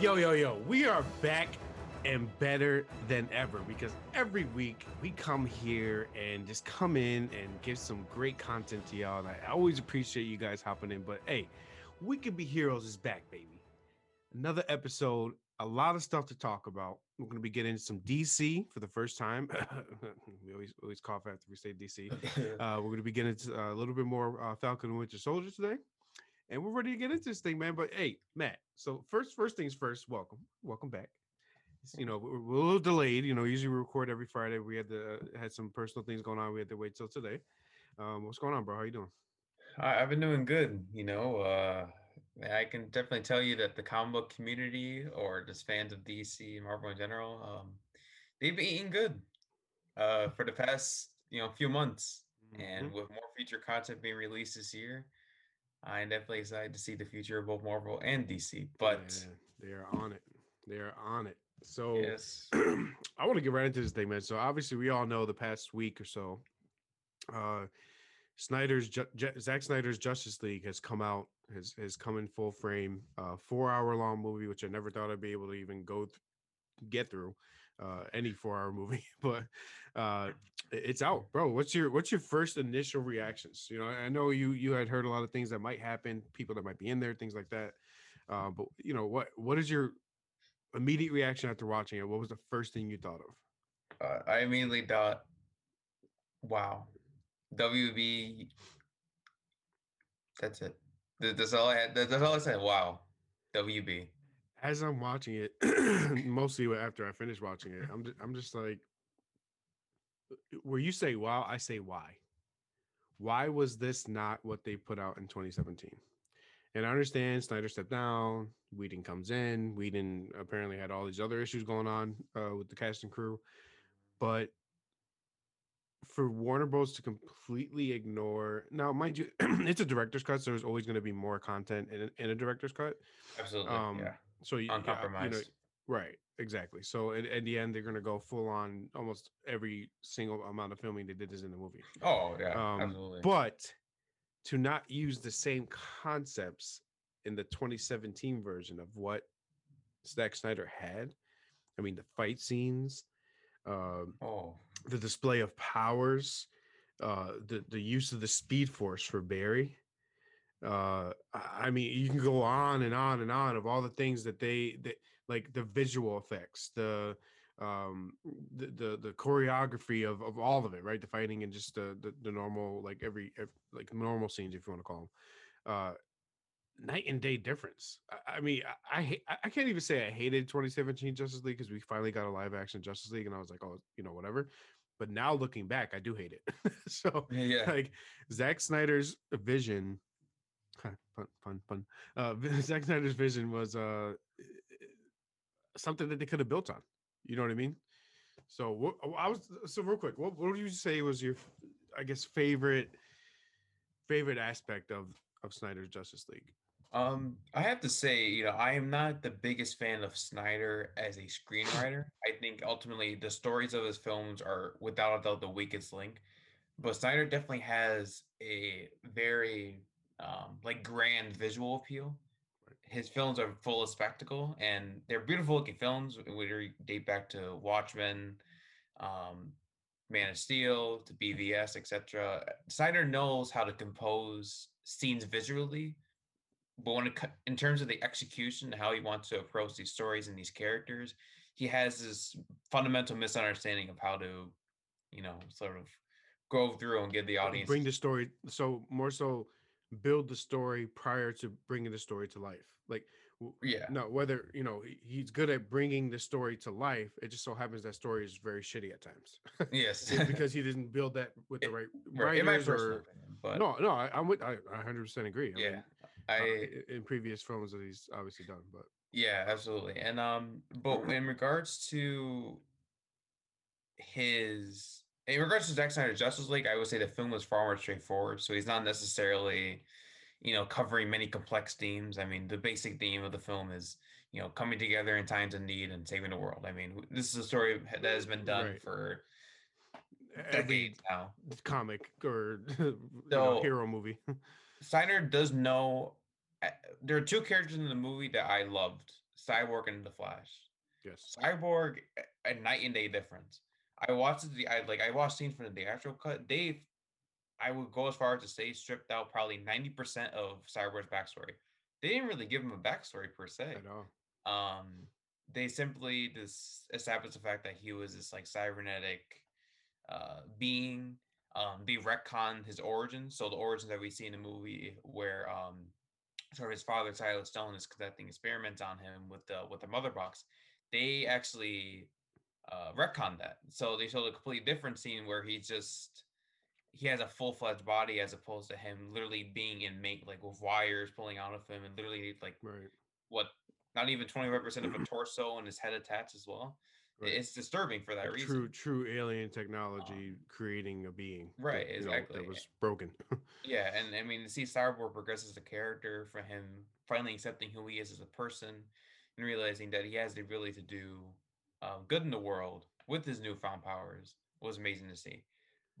Yo, we are back and better than ever, because every week we come here and just come in and give some great content to y'all. And I always appreciate you guys hopping in, but hey, We Could Be Heroes is back, baby. Another episode, a lot of stuff to talk about. We're going to be getting some DC for the first time. We always cough after we say DC. We're going to be getting a little bit more Falcon and Winter Soldier today. And we're ready to get into this thing, man. But hey, Matt, so first things first, welcome back. You know, we're a little delayed. You know, usually we record every Friday. We had some personal things going on. We had to wait till today. What's going on, bro? How you doing? I've been doing good. You know, I can definitely tell you that the comic book community, or just fans of DC, Marvel in general, they've been eating good for the past few months. Mm-hmm. And with more feature content being released this year, I'm definitely excited to see the future of both Marvel and DC. But yeah, they are on it. They are on it. So yes. I want to get right into this thing, man. So obviously we all know the past week or so, Zack Snyder's Justice League has come out, has come in full frame, 4 hour long movie, which I never thought I'd be able to even get through any 4 hour movie, but it's out, bro. What's your first initial reactions? You know, I know you had heard a lot of things that might happen, people that might be in there, things like that. But you know, what is your immediate reaction after watching it? What was the first thing you thought of? I immediately thought, wow, WB, that's it. That's all I had. That's all I said. Wow, WB. As I'm watching it, mostly after I finish watching it, I'm just like, where you say wow, I say why. Why was this not what they put out in 2017? And I understand Snyder stepped down, Whedon comes in. Whedon apparently had all these other issues going on with the cast and crew, but for Warner Bros. To completely ignore, now mind you, it's a director's cut, so there's always going to be more content in a director's cut. Absolutely, yeah. So uncompromised, right? Exactly. So in the end, they're going to go full on almost every single amount of filming they did is in the movie. Oh yeah, absolutely. But to not use the same concepts in the 2017 version of what Zack Snyder had, I mean the fight scenes. The display of powers, the use of the Speed Force for Barry. I mean, you can go on and on and on of all the things that they like, the visual effects, the choreography of all of it, right? The fighting and just the normal, like every like normal scenes, if you want to call them. Night and day difference. I mean, I can't even say I hated 2017 Justice League, because we finally got a live action Justice League and I was like, oh, whatever. But now looking back, I do hate it. So yeah. Like Zack Snyder's vision, fun. Zack Snyder's vision was something that they could have built on. You know what I mean? So real quick, what would you say was your, I guess, favorite aspect of Snyder's Justice League? I have to say, I am not the biggest fan of Snyder as a screenwriter. I think ultimately the stories of his films are without a doubt the weakest link. But Snyder definitely has a very grand visual appeal. His films are full of spectacle, and they're beautiful looking films. We date back to Watchmen, Man of Steel, to BVS, etc. Snyder knows how to compose scenes visually. But in terms of the execution, how he wants to approach these stories and these characters, he has this fundamental misunderstanding of how to, sort of go through and give the audience. Bring the story, so more so build the story prior to bringing the story to life. Like, yeah, no, whether, he's good at bringing the story to life. It just so happens that story is very shitty at times. Yes. Because he didn't build that with the right writers or... But no, I 100% agree. I mean, in previous films that he's obviously done, but yeah, absolutely. And but in regards to Zack Snyder's Justice League, I would say the film was far more straightforward. So he's not necessarily, covering many complex themes. I mean, the basic theme of the film is, coming together in times of need and saving the world. I mean, this is a story that has been done for decades now. Comic or hero movie. Snyder does know. There are two characters in the movie that I loved Cyborg and The Flash. Yes. Cyborg, a night and day difference. I watched scenes from the theatrical cut. I would go as far as to say stripped out probably 90% of Cyborg's backstory. They didn't really give him a backstory per se. I know. They simply just established the fact that he was this like cybernetic being. They retconned his origin. So the origin that we see in the movie where sort of his father, Tyler Stone, is conducting experiments on him with the mother box, they actually retconned that. So they showed a completely different scene where he has a full-fledged body as opposed to him literally being inmate, like with wires pulling out of him and literally like not even 25% of a torso and his head attached as well. Right. It's disturbing for that reason. True alien technology creating a being. Right, that, exactly. That was broken. Yeah, and I mean, to see Cyborg progress as a character, for him finally accepting who he is as a person and realizing that he has the ability to do good in the world with his newfound powers was amazing to see.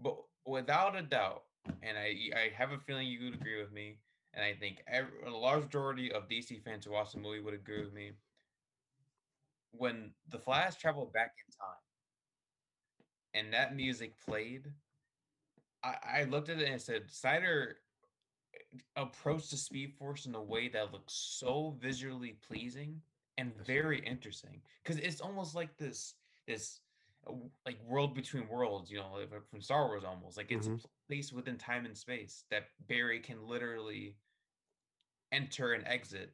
But without a doubt, and I have a feeling you would agree with me, and I think a large majority of DC fans who watch the movie would agree with me, when The Flash traveled back in time and that music played, I looked at it and said, Snyder approached the Speed Force in a way that looks so visually pleasing and very interesting. Because it's almost like this like world between worlds, you know, from Star Wars almost. Like it's a place within time and space that Barry can literally enter and exit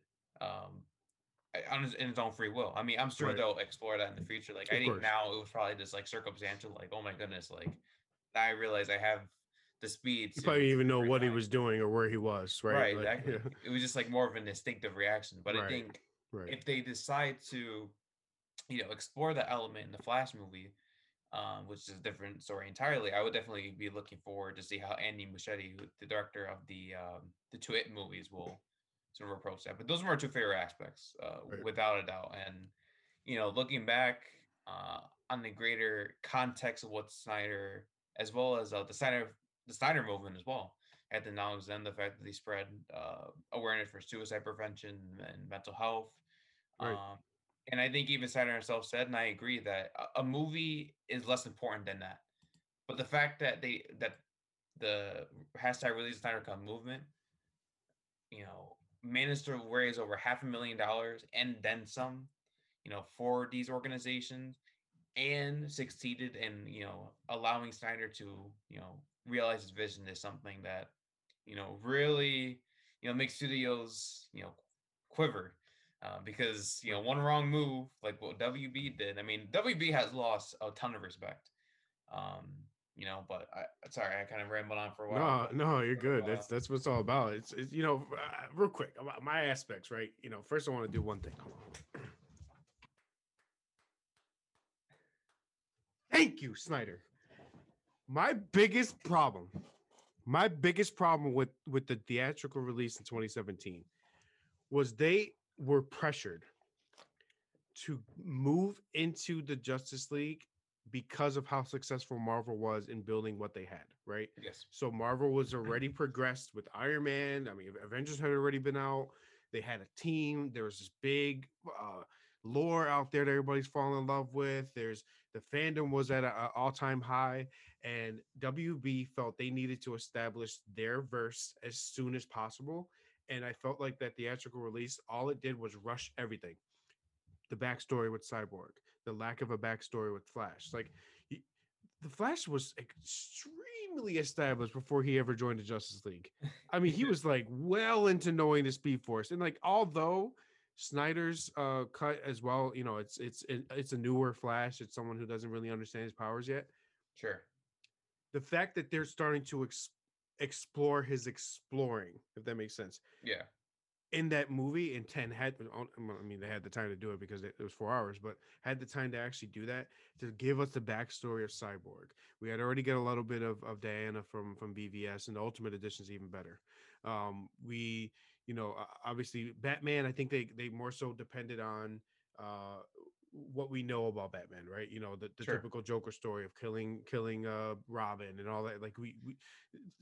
in its own free will. I mean, I'm sure they'll explore that in the future. Like, I think now it was probably just like circumstantial, like, oh my goodness, like now I realize I have the speed. You probably even know what he was doing or where he was, right? Right, like, exactly. Yeah. It was just like more of an instinctive reaction. But I think if they decide to, you know, explore that element in the Flash movie, which is a different story entirely, I would definitely be looking forward to see how Andy Muschietti, the director of the two It movies, will sort of approach that. But those are my two favorite aspects, without a doubt. And, you know, looking back on the greater context of what Snyder, as well as the Snyder movement as well, had to acknowledge then the fact that they spread awareness for suicide prevention and mental health. And I think even Snyder himself said, and I agree, that a movie is less important than that. But the fact that the #ReleaseSnyderCut movement, you know, managed to raise over $500,000 and then some, you know, for these organizations, and succeeded in, you know, allowing Snyder to, you know, realize his vision is something that, you know, really, you know, makes studios, you know, quiver. Because, you know, one wrong move, like what WB did. I mean, WB has lost a ton of respect, you know, but I kind of rambled on for a while. No, you're good. That's what it's all about. It's you know, real quick, about my aspects, right? You know, first I want to do one thing. Hold on. Thank you, Snyder. My biggest problem with the theatrical release in 2017 was they were pressured to move into the Justice League because of how successful Marvel was in building what they had, right? Yes. So Marvel was already progressed with Iron Man. I mean, Avengers had already been out. They had a team. There was this big lore out there that everybody's falling in love with. The fandom was at an all-time high, and WB felt they needed to establish their verse as soon as possible. And I felt like that theatrical release, all it did was rush everything. The backstory with Cyborg, the lack of a backstory with Flash. Like, the Flash was extremely established before he ever joined the Justice League. I mean, he was like well into knowing the Speed Force. And like, although Snyder's cut as well, you know, it's a newer Flash. It's someone who doesn't really understand his powers yet. Sure. The fact that they're starting to explore his exploring, if that makes sense. Yeah. In that movie, in 10 had, I mean, they had the time to do it because it was 4 hours, but had the time to actually do that, to give us the backstory of Cyborg. We had already got a little bit of Diana from BVS, and the Ultimate Edition is even better. We, you know, obviously Batman, I think they more so depended on what we know about Batman, right? You know, the typical Joker story of killing Robin and all that. Like we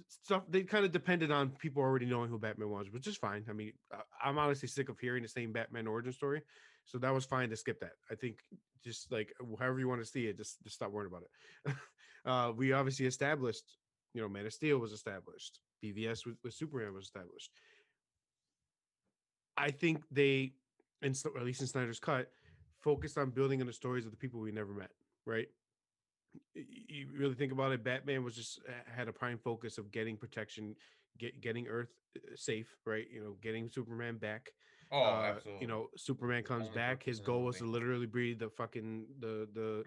stuff they kind of depended on people already knowing who Batman was, which is fine. I mean, I'm honestly sick of hearing the same Batman origin story, so that was fine to skip that. I think just like however you want to see it, just stop worrying about it. We obviously established, you know, Man of Steel was established, BVS with Superman was established. I think they, and at least in Snyder's Cut, focused on building on the stories of the people we never met, right? You really think about it, Batman was just had a prime focus of getting protection, getting Earth safe, right? You know, getting Superman back. Oh, absolutely. You know, Superman comes back. His goal was to literally be the fucking the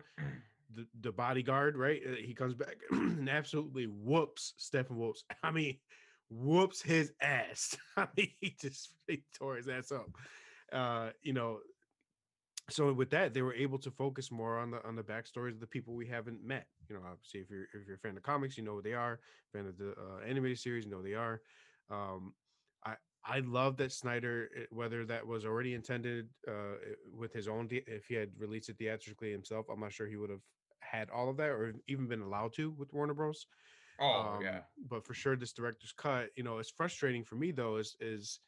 bodyguard, right? He comes back and absolutely whoops Steppenwolf's. I mean, whoops his ass. I mean, he tore his ass up. You know, so with that, they were able to focus more on the backstories of the people we haven't met. You know, obviously, if you're a fan of comics, you know what they are. Fan of the animated series, you know what they are. I love that Snyder, whether that was already intended with his own, if he had released it theatrically himself, I'm not sure he would have had all of that or even been allowed to with Warner Bros. Oh, yeah. But for sure, this director's cut, you know, it's frustrating for me though. Is this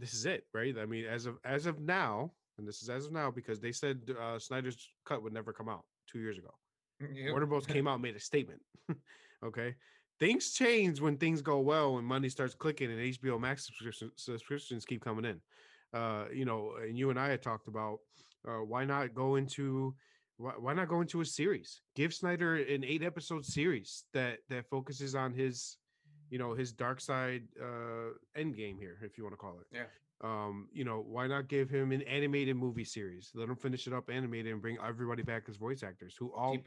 is it, right? I mean, as of now. And this is as of now because they said Snyder's Cut would never come out 2 years ago. Yep. Warner Bros. Came out and made a statement. Okay. Things change when things go well and money starts clicking and HBO Max subscriptions keep coming in. You know, and you and I had talked about why not go into a series? Give Snyder an 8-episode series that focuses on his, you know, his Darkseid end game here, if you want to call it. Yeah. You know, why not give him an animated movie series? Let him finish it up animated and bring everybody back as voice actors who all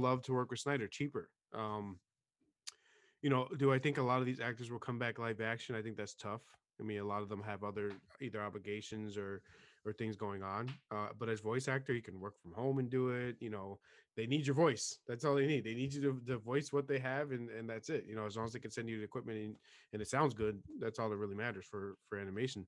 love to work with Snyder. Cheaper. You know, do I think a lot of these actors will come back live action? I think that's tough. I mean, a lot of them have other either obligations or things going on. But as voice actor, you can work from home and do it. You know, they need your voice. That's all they need. They need you to voice what they have, and that's it. You know, as long as they can send you the equipment and it sounds good, that's all that really matters for animation.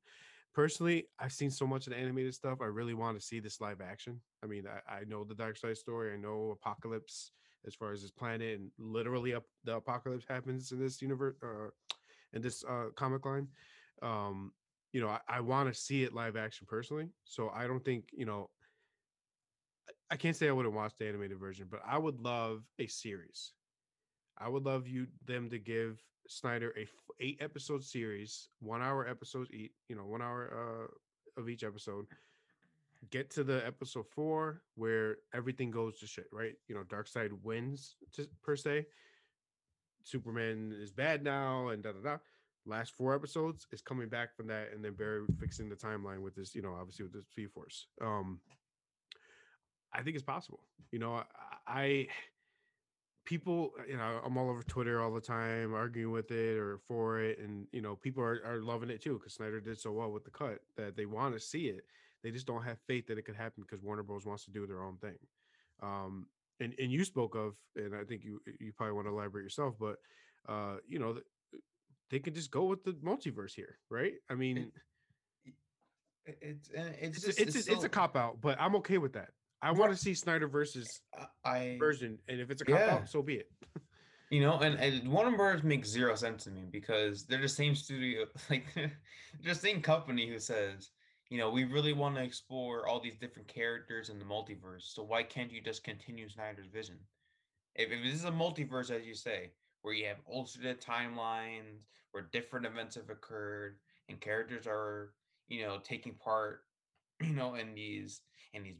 Personally, I've seen so much of the animated stuff. I really want to see this live action. I mean, I know the Darkseid story. I know Apokolips as far as this planet, and literally the Apokolips happens in this universe in this comic line. You know, I want to see it live action personally. So I don't think, you know, I can't say I would have watched the animated version, but I would love a series. I would love them to give Snyder a 8-episode series, 1 hour episodes each, you know, 1 hour of each episode. Get to the episode 4 where everything goes to shit, right? You know, Darkseid wins per se. Superman is bad now and da da da. Last 4 episodes is coming back from that, and then Barry fixing the timeline with this, you know, obviously with this Speed Force. I think it's possible. You know, I people, you know, I'm all over Twitter all the time arguing with it or for it, and you know, people are loving it too because Snyder did so well with the cut that they want to see it. They just don't have faith that it could happen because Warner Bros. Wants to do their own thing. And you spoke of, and I think you probably want to elaborate yourself, but you know. They could just go with the multiverse here, right? I mean, it's a cop out, but I'm okay with that. I want to see Snyderverse's version, and if it's a cop out, so be it. You know, and Warner Bros. Makes zero sense to me because they're the same studio, like they're the same company who says, you know, we really want to explore all these different characters in the multiverse. So why can't you just continue Snyder's vision? If this is a multiverse, as you say, where you have alternate timelines, where different events have occurred, and characters are, you know, taking part, you know, in these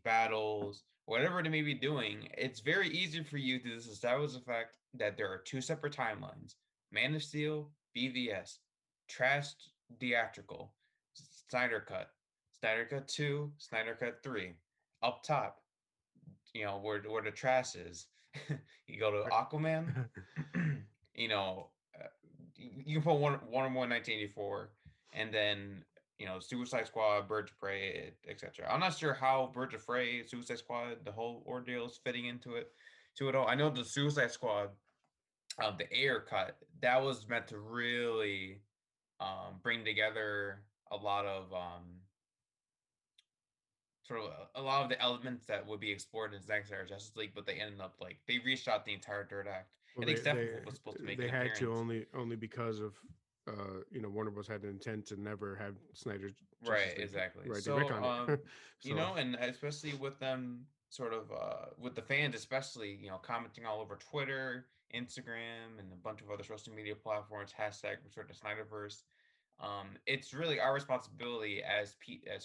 battles, whatever they may be doing, it's very easy for you to establish the fact that there are 2 separate timelines: Man of Steel, BVS, trash theatrical, Snyder Cut, Snyder Cut 2, Snyder Cut 3, up top, you know, where the trash is. You go to Aquaman. You know, you can put Wonder Woman 1984, and then, you know, Suicide Squad, Birds of Prey, etc. I'm not sure how Birds of Prey, Suicide Squad, the whole ordeal is fitting into it, all. I know the Suicide Squad, the air cut, that was meant to really bring together a lot of sort of a lot of the elements that would be explored in Zack Snyder's Justice League, but they ended up like they reshot the entire third act. Well, I think Steppenwolf was supposed to make. They had appearance. To only because of Warner Bros. Had an intent to never have Snyder's Justice League. Exactly. Right, so, so and especially with them sort of with the fans, especially commenting all over Twitter, Instagram, and a bunch of other social media platforms, hashtag Return to Snyderverse. It's really our responsibility as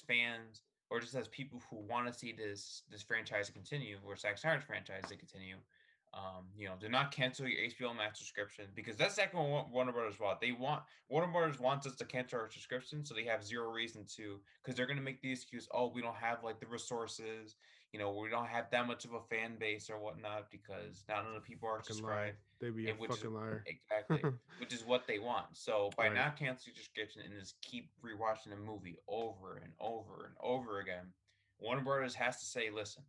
fans. Or just as people who want to see this franchise continue, or Zack Snyder's franchise to continue, do not cancel your HBO Max subscription, because that's exactly what Warner Brothers wants. Warner Brothers wants us to cancel our subscription, so they have zero reason to, because they're going to make the excuse, we don't have the resources, we don't have that much of a fan base or whatnot, because not enough people are subscribed. They'd be a fucking liar. Exactly, which is what they want. So by not canceling your subscription and just keep rewatching the movie over and over and over again, Warner Brothers has to say, listen,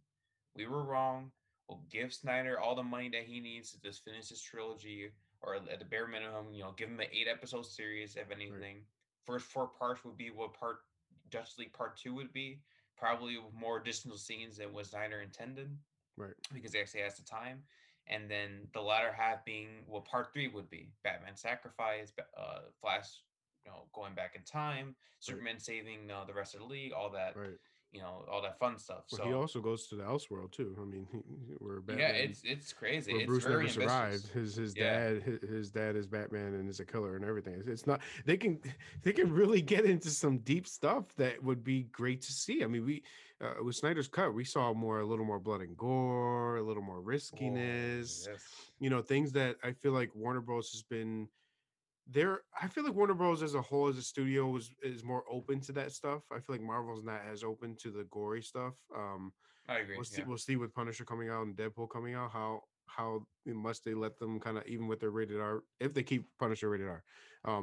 we were wrong. We'll give Snyder all the money that he needs to just finish his trilogy, or at the bare minimum, give him an 8-episode series, if anything. Right. First 4 parts would be what Justice League Part 2 would be, probably with more additional scenes than what Snyder intended, right? Because he actually has the time. And then the latter half being what Part 3 would be: Batman sacrifice, Flash, going back in time, Superman saving the rest of the league, all that. Right. All that fun stuff. Well, so he also goes to the Elseworld too. I mean, we're Batman. Yeah, it's crazy. Where it's Bruce never survived. Dad, his dad is Batman and is a killer and everything. It's not. They can really get into some deep stuff that would be great to see. I mean, we with Snyder's Cut, we saw a little more blood and gore, a little more riskiness. Oh, yes. Things that I feel like Warner Bros. Has been there. I feel like Warner Bros. As a whole, as a studio, is more open to that stuff. I feel like Marvel's not as open to the gory stuff. I agree. We'll see with Punisher coming out and Deadpool coming out, how much they let them kind of, even with their rated R, if they keep Punisher rated R.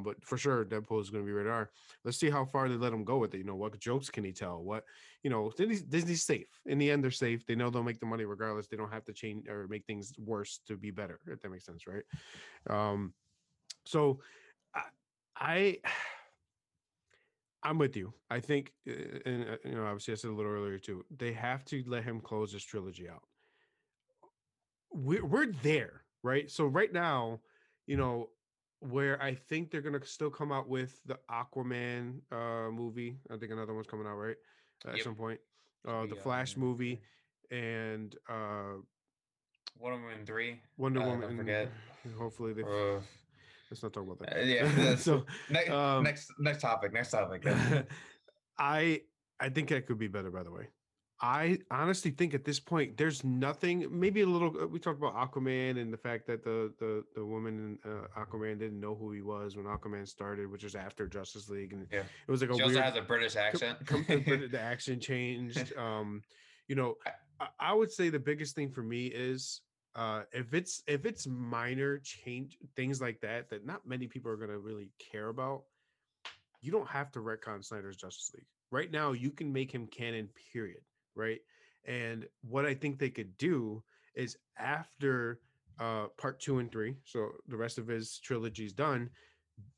But for sure, Deadpool is going to be rated R. Let's see how far they let him go with it. What jokes can he tell? Disney's safe. In the end, they're safe. They know they'll make the money regardless. They don't have to change or make things worse to be better, if that makes sense, right? So I'm with you. I think, and obviously I said a little earlier too, they have to let him close this trilogy out. We're there, right? So right now, where I think they're going to still come out with the Aquaman movie. I think another one's coming out, right? At some point. The Flash movie and Wonder Woman 3. Wonder Woman. Don't forget. Hopefully they... Let's not talk about that. So next topic. I think that could be better, by the way. I honestly think at this point, there's nothing, maybe a little, we talked about Aquaman and the fact that the woman in Aquaman didn't know who he was when Aquaman started, which was after Justice League. And it was like she also has a British accent. The accent changed. I would say the biggest thing for me is, if it's minor change, things like that not many people are going to really care about, you don't have to retcon Snyder's Justice League. Right now, you can make him canon, period, right? And what I think they could do is after Part 2 and 3, so the rest of his trilogy is done,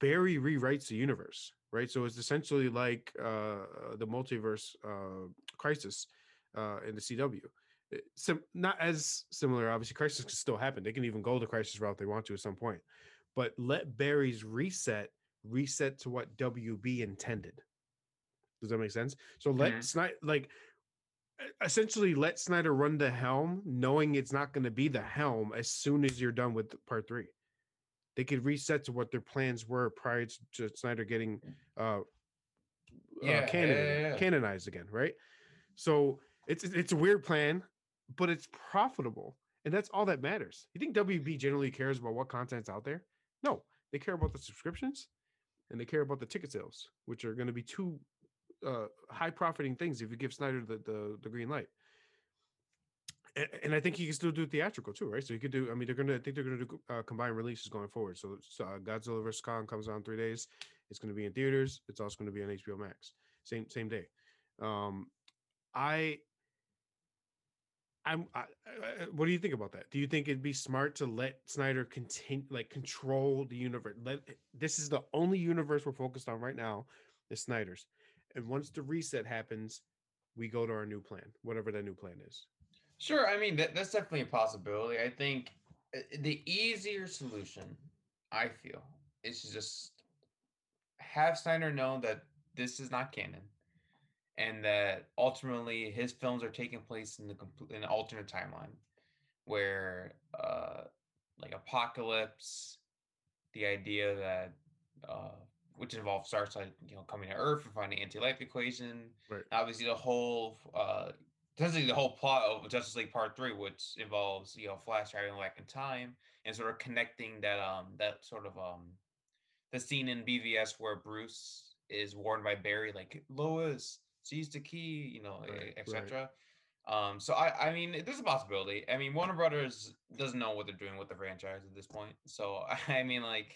Barry rewrites the universe, right? So it's essentially like the multiverse crisis in the CW. Not as similar, obviously. Crisis can still happen. They can even go the crisis route if they want to at some point, but let Barry's reset to what WB intended. Does that make sense? So let Snyder, essentially let Snyder run the helm, knowing it's not going to be the helm as soon as you're done with Part 3. They could reset to what their plans were prior to Snyder getting canonized again, right? So it's a weird plan, but it's profitable, and that's all that matters. You think WB generally cares about what content's out there? No, they care about the subscriptions, and they care about the ticket sales, which are going to be two high profiting things if you give Snyder the green light. And I think he can still do theatrical too, right? So you could do. I mean, they're going to do combined releases going forward. So Godzilla vs Kong comes out in 3 days. It's going to be in theaters. It's also going to be on HBO Max same day. What do you think about that? Do you think it'd be smart to let Snyder continue, control the universe? This is the only universe we're focused on right now, is Snyder's. And once the reset happens, we go to our new plan, whatever that new plan is. Sure. I mean, that's definitely a possibility. I think the easier solution, I feel, is to just have Snyder know that this is not canon and that ultimately his films are taking place in the in an alternate timeline where like Apokolips, the idea that which involves Darkseid, you know, coming to Earth and finding anti-life equation. Right. Obviously, the whole essentially the whole plot of Justice League Part 3, which involves, you know, Flash traveling back in time and sort of connecting that that sort of the scene in BVS where Bruce is warned by Barry, like, Lois, seize the key, you know, right, etc. Right. So I mean, there's a possibility. I mean, Warner Brothers doesn't know what they're doing with the franchise at this point. So I mean, like,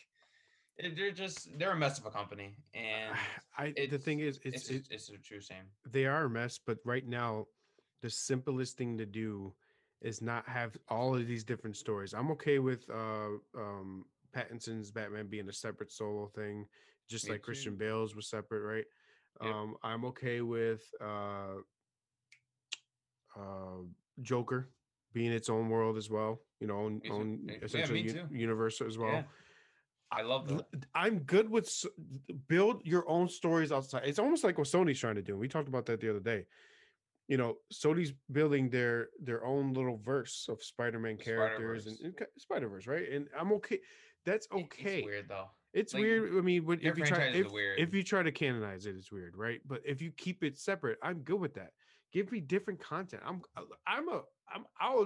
they're a mess of a company, and the thing is, it's a true shame. They are a mess, but right now, the simplest thing to do is not have all of these different stories. I'm okay with Pattinson's Batman being a separate solo thing, just Me too. Christian Bale's was separate, right? Yep. I'm okay with Joker being its own world as well, you know, own essentially universe as well. Yeah. I love that. I'm good with build your own stories outside. It's almost like what Sony's trying to do. We talked about that the other day. You know, Sony's building their own little verse of Spider-Man characters and Spider-Verse, right? And I'm okay. That's okay. It's weird though. It's like, weird. I mean, if you try to canonize it, it's weird, right? But if you keep it separate, I'm good with that. Give me different content. I'll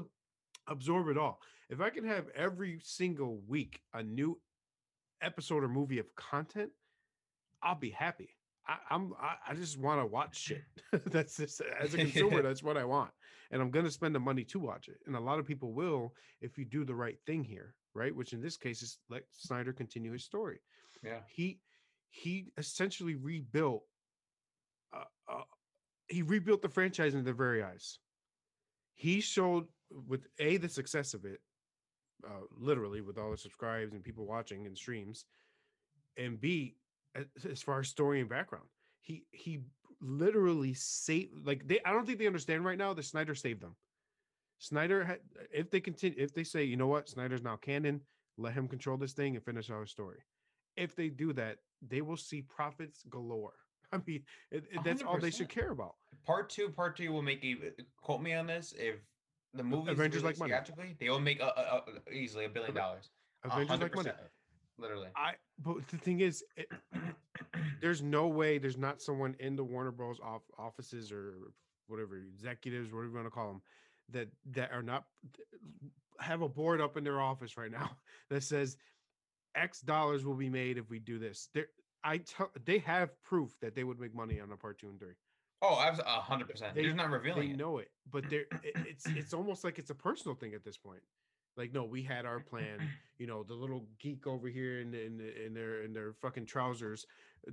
absorb it all. If I can have every single week a new episode or movie of content, I'll be happy. I just want to watch shit. That's just, as a consumer, that's what I want, and I'm gonna spend the money to watch it. And a lot of people will if you do the right thing here, right? Which in this case is let Snyder continue his story. Yeah, he essentially rebuilt. He rebuilt the franchise in their very eyes. He showed with the success of it. Literally with all the subscribes and people watching and streams, and B, as far as story and background, he literally saved, like, I don't think they understand right now that Snyder saved them. Snyder had, if they say, you know what, Snyder's now canon, let him control this thing and finish our story. If they do that, they will see profits galore. I mean, that's 100%. All they should care about. Part two will make you, quote me on this, if the movies Avengers like money. They will make easily $1 billion. Avengers 100%. Like money. Literally. But the thing is, there's no way there's not someone in the Warner Bros. Offices or whatever, executives, whatever you want to call them, that are not have a board up in their office right now that says X dollars will be made if we do this. They have proof that they would make money on a part 2 and 3. Oh, I was 100%. They're not revealing. They know it, but it's almost like it's a personal thing at this point. Like, no, we had our plan. You know, the little geek over here in their fucking trousers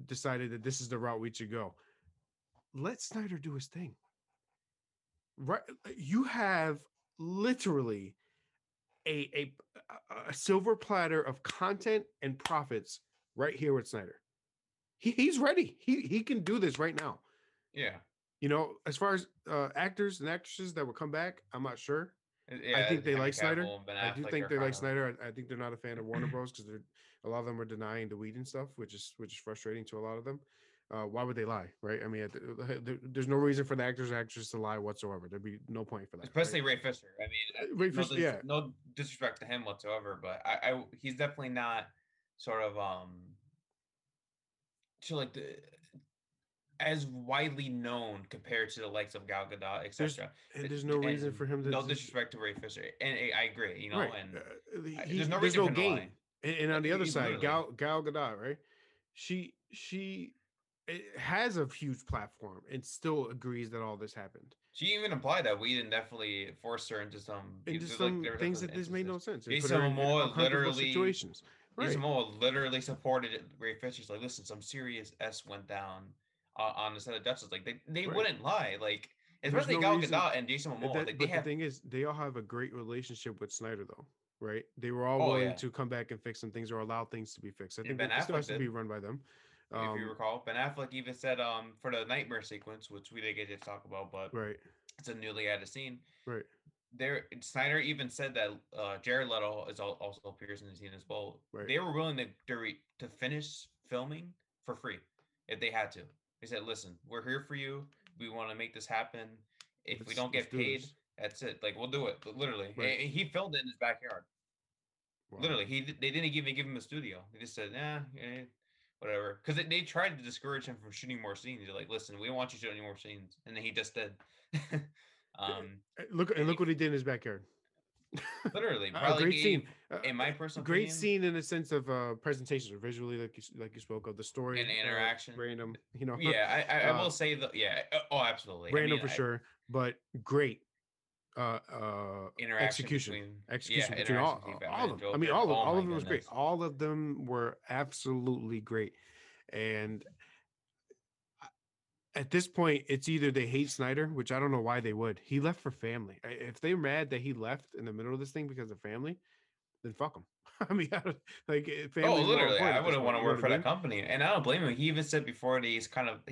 decided that this is the route we should go. Let Snyder do his thing. Right, you have literally a silver platter of content and profits right here with Snyder. He's ready. He can do this right now. Yeah, you know, as far as actors and actresses that will come back, I'm not sure. Yeah, I think they like Snyder. I do think they like Snyder. I think they're not a fan of Warner Bros. Because a lot of them are denying the Whedon stuff, which is frustrating to a lot of them. Why would they lie, right? I mean, there's no reason for the actors and actresses to lie whatsoever. There'd be no point for that. Especially right? Ray Fisher. I mean, Ray Fisher. Yeah. No disrespect to him whatsoever, but he's definitely not sort of as widely known compared to the likes of Gal Gadot, etc. There's no reason for him to. No disrespect to Ray Fisher, and I agree. You know, right. And there's no gain. And on the other side, Gal Gadot, right? She has a huge platform and still agrees that all this happened. She even implied that Whedon definitely forced her into some things that this made no sense. Jason Momoa literally situations. Right. Jason Momoa literally supported Ray Fisher. She's like, listen, some serious S went down. On the set of Justice, like they right. wouldn't lie, like especially Gal Gadot and Jason Momoa. The thing is, they all have a great relationship with Snyder, though, right? They were all willing to come back and fix some things or allow things to be fixed. I think it still has to be run by them. if you recall. Ben Affleck even said for the nightmare sequence, which we didn't get to talk about, but right. It's a newly added scene. Right. There, Snyder even said that Jared Leto is also appears in the scene as well. Right. They were willing to finish filming for free if they had to. They said, "Listen, we're here for you. We want to make this happen. If we don't get paid, that's it. Like, we'll do it." Literally, right. He filmed it in his backyard. Wow. Literally, they didn't even give him a studio. They just said, "Nah, whatever," because they tried to discourage him from shooting more scenes. They're like, "Listen, we don't want you shooting any more scenes," and then he just did. Look what he did in his backyard. Literally, probably a great scene. In my personal great opinion, scene in the sense of presentations or visually, like you spoke of the story and interaction, random. You know, yeah, I will say that. Yeah, oh, absolutely, random sure, but great interaction between all of them. I mean, all of them was great. All of them were absolutely great, and. At this point, it's either they hate Snyder, which I don't know why they would. He left for family. If they're mad that he left in the middle of this thing because of family, then fuck him. I mean, literally, I wouldn't want to work for that company, and I don't blame him. He even said before that he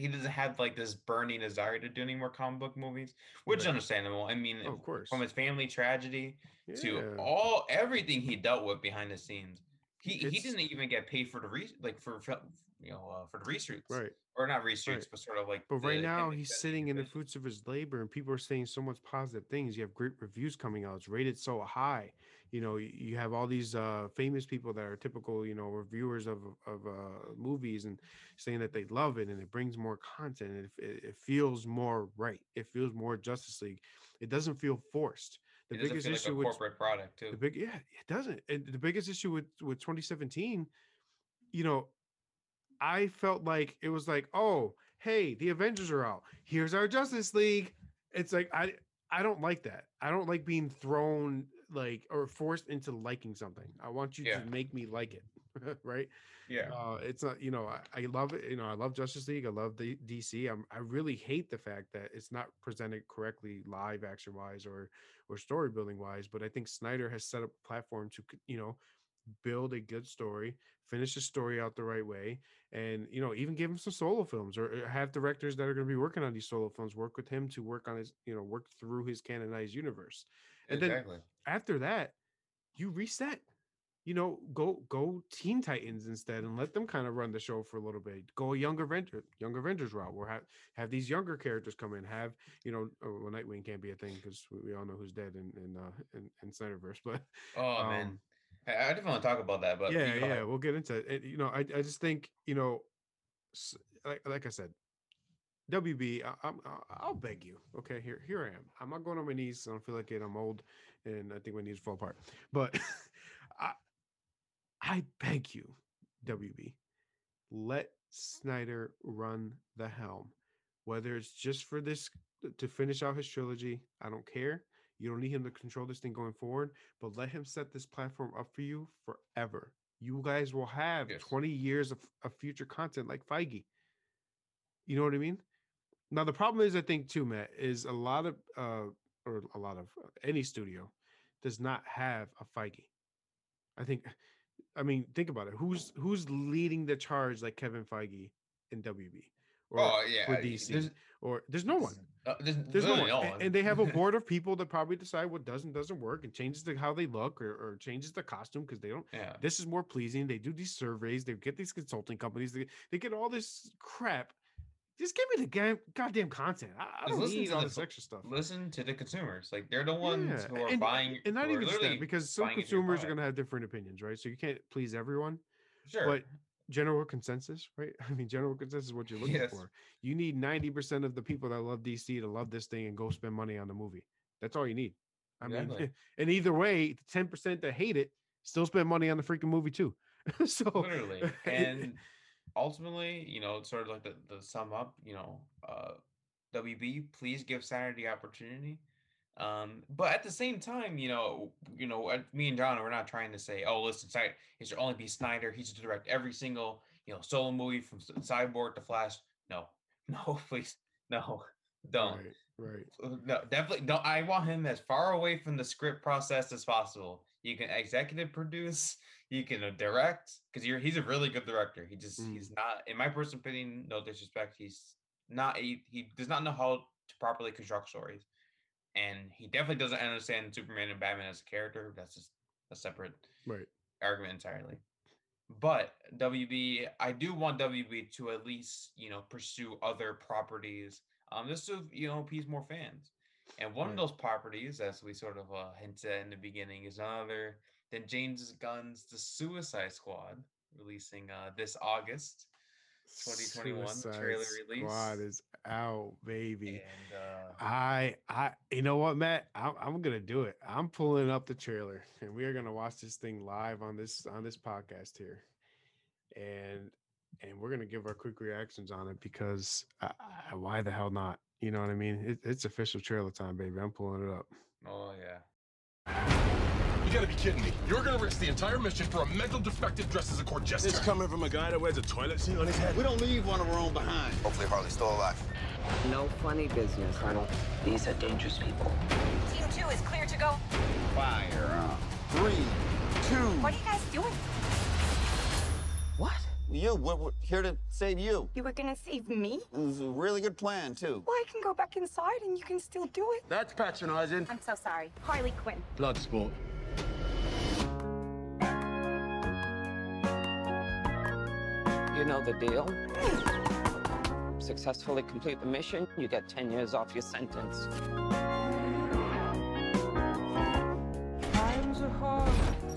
doesn't have like this burning desire to do any more comic book movies, which is understandable. I mean, of course, from his family tragedy to everything he dealt with behind the scenes. He didn't even get paid for the for the reshoots, right? Or not reshoots, right. But sort of like. But right now he's sitting in the fruits of his labor, and people are saying so much positive things. You have great reviews coming out; it's rated so high. You know, you have all these famous people that are typical, reviewers of movies and saying that they love it, and it brings more content. And it feels more right. It feels more Justice League. It doesn't feel forced. The biggest issue with corporate product too. It doesn't. And the biggest issue with 2017, I felt like it was like, oh, hey, the Avengers are out. Here's our Justice League. It's like I don't like that. I don't like being thrown or forced into liking something. I want you to make me like it, right? Yeah. It's not. I love it. I love Justice League. I love the DC. I really hate the fact that it's not presented correctly, live action wise or story building wise. But I think Snyder has set up a platform to build a good story, finish the story out the right way, and even give him some solo films or have directors that are going to be working on these solo films work with him to work on his work through his canonized universe. And then after that you reset, go Teen Titans instead and let them kind of run the show for a little bit. Go Young Avengers route where have these younger characters come in, have Nightwing can't be a thing because we all know who's dead in Snyderverse, but man, I just want to talk about that, but we'll get into it. I just think like I said, WB, I'll beg you. Okay, here I am. I'm not going on my knees. I don't feel like it. I'm old, and I think my knees fall apart. But I beg you, WB, let Snyder run the helm. Whether it's just for this to finish out his trilogy, I don't care. You don't need him to control this thing going forward, but let him set this platform up for you forever. You guys will have 20 years of future content like Feige. You know what I mean? Now, the problem is, I think, too, Matt, is any studio does not have a Feige. Think about it. Who's leading the charge like Kevin Feige in WB? Or for DC, there's no one. There's no one. And they have a board of people that probably decide what doesn't work and changes to how they look or changes the costume because they don't. Yeah. This is more pleasing. They do these surveys. They get these consulting companies. They get all this crap. Just give me the goddamn content. I don't need all this extra stuff. Listen to the consumers. Like, they're the ones who are buying. And not even just that, because some consumers are going to have different opinions, right? So you can't please everyone. Sure. But general consensus, right? I mean, general consensus is what you're looking for. You need 90% of the people that love DC to love this thing and go spend money on the movie. That's all you need. I mean, and either way, the 10% that hate it still spend money on the freaking movie too. So literally, and ultimately, it's sort of like the sum up, WB, please give Snyder the opportunity. But at the same time, me and John, we're not trying to say, oh, listen, it should only be Snyder. He should direct every single, solo movie from Cyborg to Flash. No, please. No, don't. Right. No, definitely don't. I want him as far away from the script process as possible. You can executive produce, He can direct, because he's a really good director. He just he's not, in my personal opinion, no disrespect, he's not he does not know how to properly construct stories, and he definitely doesn't understand Superman and Batman as a character. That's just a separate argument entirely. But WB, I do want WB to at least, you know, pursue other properties. Just to, you know, appease more fans. And one of those properties, as we sort of hinted at in the beginning, is another than James Gunn's The Suicide Squad, releasing this August 2021. Suicide trailer release. Squad is out, baby. And, I you know what, Matt? I'm gonna do it. I'm pulling up the trailer, and we are gonna watch this thing live on this podcast here, and we're gonna give our quick reactions on it because why the hell not? You know what I mean? It's official trailer time, baby. I'm pulling it up. Oh, yeah. You gotta be kidding me. You're gonna risk the entire mission for a mental defective dressed as a court jester. It's coming from a guy that wears a toilet seat on his head. We don't leave one of our own behind. Hopefully Harley's still alive. No funny business, Colonel. These are dangerous people. Team 2 is clear to go. Fire up. 3, 2... What are you guys doing? What? You, we're here to save you. You were gonna save me? It was a really good plan, too. Well, I can go back inside and you can still do it. That's patronizing. I'm so sorry. Harley Quinn. Bloodsport. You know the deal. Successfully complete the mission, you get 10 years off your sentence. Times are hard.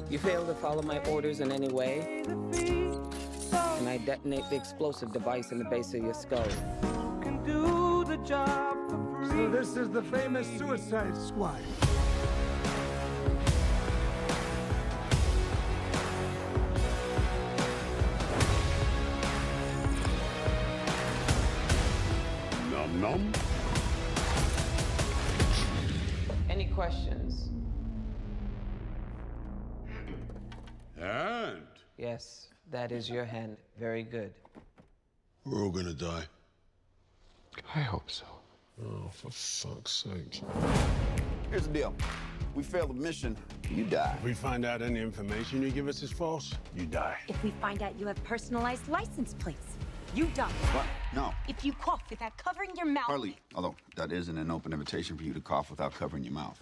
You fail to follow my orders in any way, and I detonate the explosive device in the base of your skull. Can do the job for free. So this is the famous Suicide Squad. Nom nom. Any questions? And? Yes. That is your hand. Very good. We're all gonna die. I hope so. Oh, for fuck's sake. Here's the deal. We fail the mission, you die. If we find out any information you give us is false, you die. If we find out you have personalized license plates, you die. What? No. If you cough without covering your mouth... Harley, although that isn't an open invitation for you to cough without covering your mouth.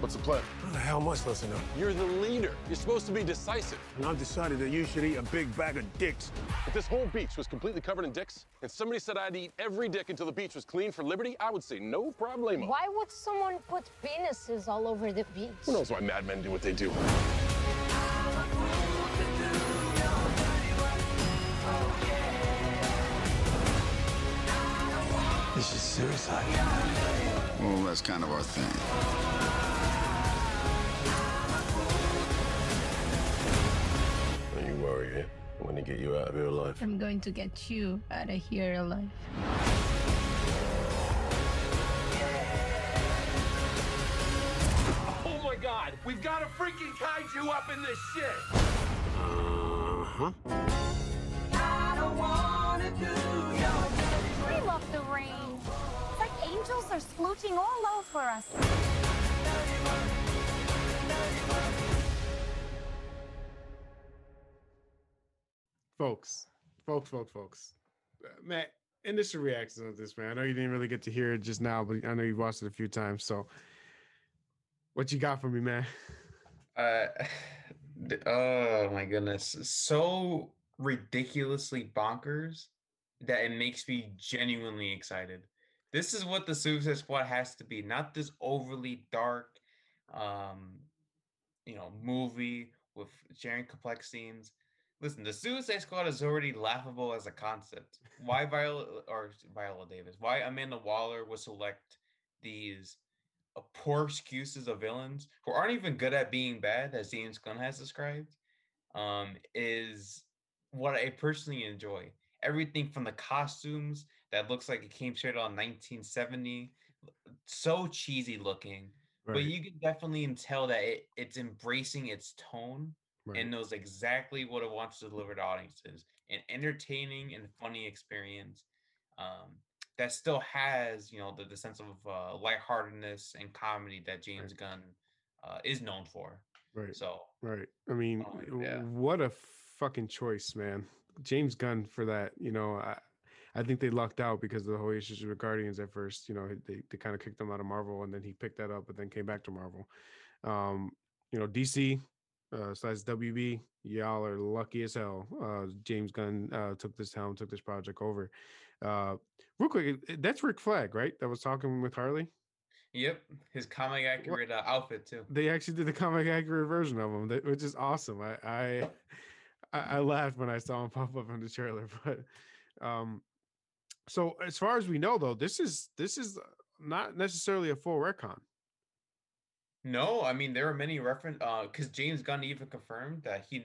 What's the plan? How the hell am I supposed to know? You're the leader. You're supposed to be decisive. And I've decided that you should eat a big bag of dicks. If this whole beach was completely covered in dicks, and somebody said I'd eat every dick until the beach was clean for liberty, I would say no problemo. Why would someone put penises all over the beach? Who knows why madmen do what they do? This is suicide. Well, that's kind of our thing. Warrior. I'm going to get you out of here alive. I'm going to get you out of here alive. Oh my God! We've got a freaking kaiju up in this shit! Uh-huh. I don't want to do your dirty. We love the rain. It's like angels are splooching all over us. Folks. Matt, initial reactions of this, man. I know you didn't really get to hear it just now, but I know you've watched it a few times. So, what you got for me, man? Oh my goodness, so ridiculously bonkers that it makes me genuinely excited. This is what the Suicide Squad has to be, not this overly dark, you know, movie with sharing complex scenes. Listen, the Suicide Squad is already laughable as a concept. Why Viola Davis? Why Amanda Waller would select these poor excuses of villains who aren't even good at being bad, as James Gunn has described, is what I personally enjoy. Everything from the costumes that looks like it came straight on 1970, so cheesy looking, but you can definitely tell that it's embracing its tone. And knows exactly what it wants to deliver to audiences, an entertaining and funny experience that still has, you know, the sense of lightheartedness and comedy that James Gunn is known for. Right. So. Right. I mean, what a fucking choice, man. James Gunn for that. You know, I think they lucked out because of the whole issues with Guardians at first. You know, they kind of kicked him out of Marvel, and then he picked that up, but then came back to Marvel. You know, DC slash WB, y'all are lucky as hell. James Gunn took this town, took this project over. Real quick, that's Rick Flag, right? That was talking with Harley. Yep, his comic accurate outfit too. They actually did the comic accurate version of him, which is awesome. I laughed when I saw him pop up on the trailer, but. So as far as we know, though, this is not necessarily a full retcon. No, I mean there are many reference because James Gunn even confirmed that he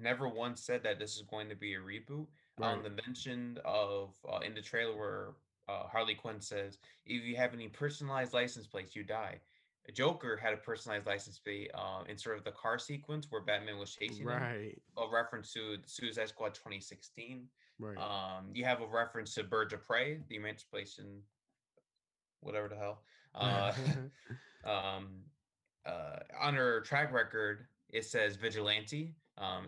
never once said that this is going to be a reboot. Right. The mention of in the trailer where Harley Quinn says, "If you have any personalized license plates, you die." Joker had a personalized license plate in sort of the car sequence where Batman was chasing him. A reference to the Suicide Squad 2016. Right. You have a reference to Birds of Prey, the Emancipation, whatever the hell. On her track record, it says vigilante. I'm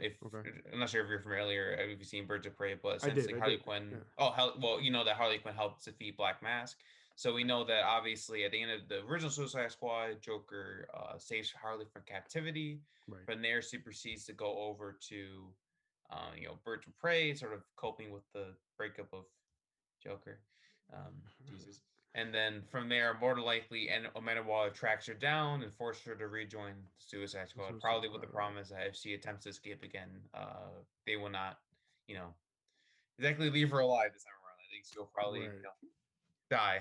not sure if you're familiar, if you've seen Birds of Prey, but essentially Harley Quinn. Yeah. You know that Harley Quinn helped defeat Black Mask. So we know that obviously at the end of the original Suicide Squad, Joker saves Harley from captivity, right. But there she proceeds to go over to, Birds of Prey, sort of coping with the breakup of Joker, Jesus. And then from there, more likely, Amanda Waller tracks her down and forces her to rejoin the Suicide Squad, probably with the promise that if she attempts to escape again, they will not, exactly leave her alive this time around. I think she'll probably. Right. Die,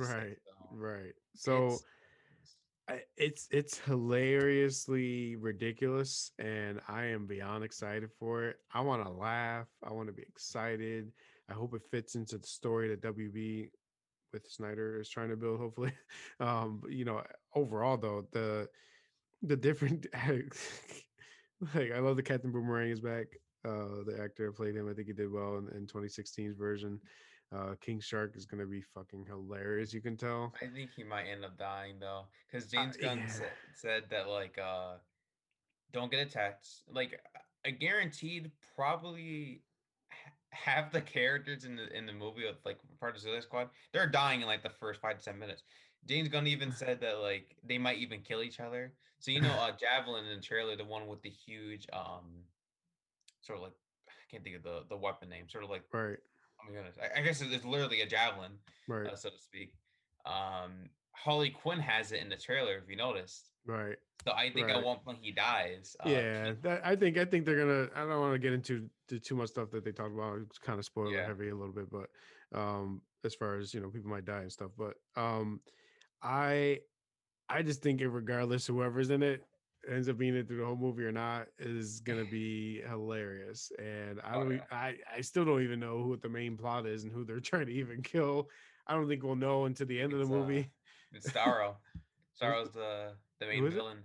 right, right. So it's hilariously ridiculous, and I am beyond excited for it. I want to laugh. I want to be excited. I hope it fits into the story that WB with Snyder is trying to build. Hopefully, overall though, the different like I love the Captain Boomerang is back. The actor played him. I think he did well in 2016's version. King Shark is going to be fucking hilarious. You can tell. I think he might end up dying though, because James Gunn said that don't get attached. Like I guaranteed, probably half the characters in the movie of like part of the squad, they're dying in like the first 5 to 10 minutes. James Gunn even said that like they might even kill each other. So Javelin in the trailer, the one with the huge sort of like I can't think of the weapon name. Sort of like right. Oh my goodness. I guess it's literally a javelin, right. So to speak. Harley Quinn has it in the trailer, if you noticed. Right. So I think at one point he dies. I think they're gonna. I don't want to get into too much stuff that they talked about. It's kind of spoiler heavy a little bit, but as far as people might die and stuff. But I just think it, regardless, whoever's in it. Ends up being it through the whole movie or not is gonna be hilarious, and I still don't even know what the main plot is and who they're trying to even kill. I don't think we'll know until the end of the movie. It's Starro. Starro's the main villain.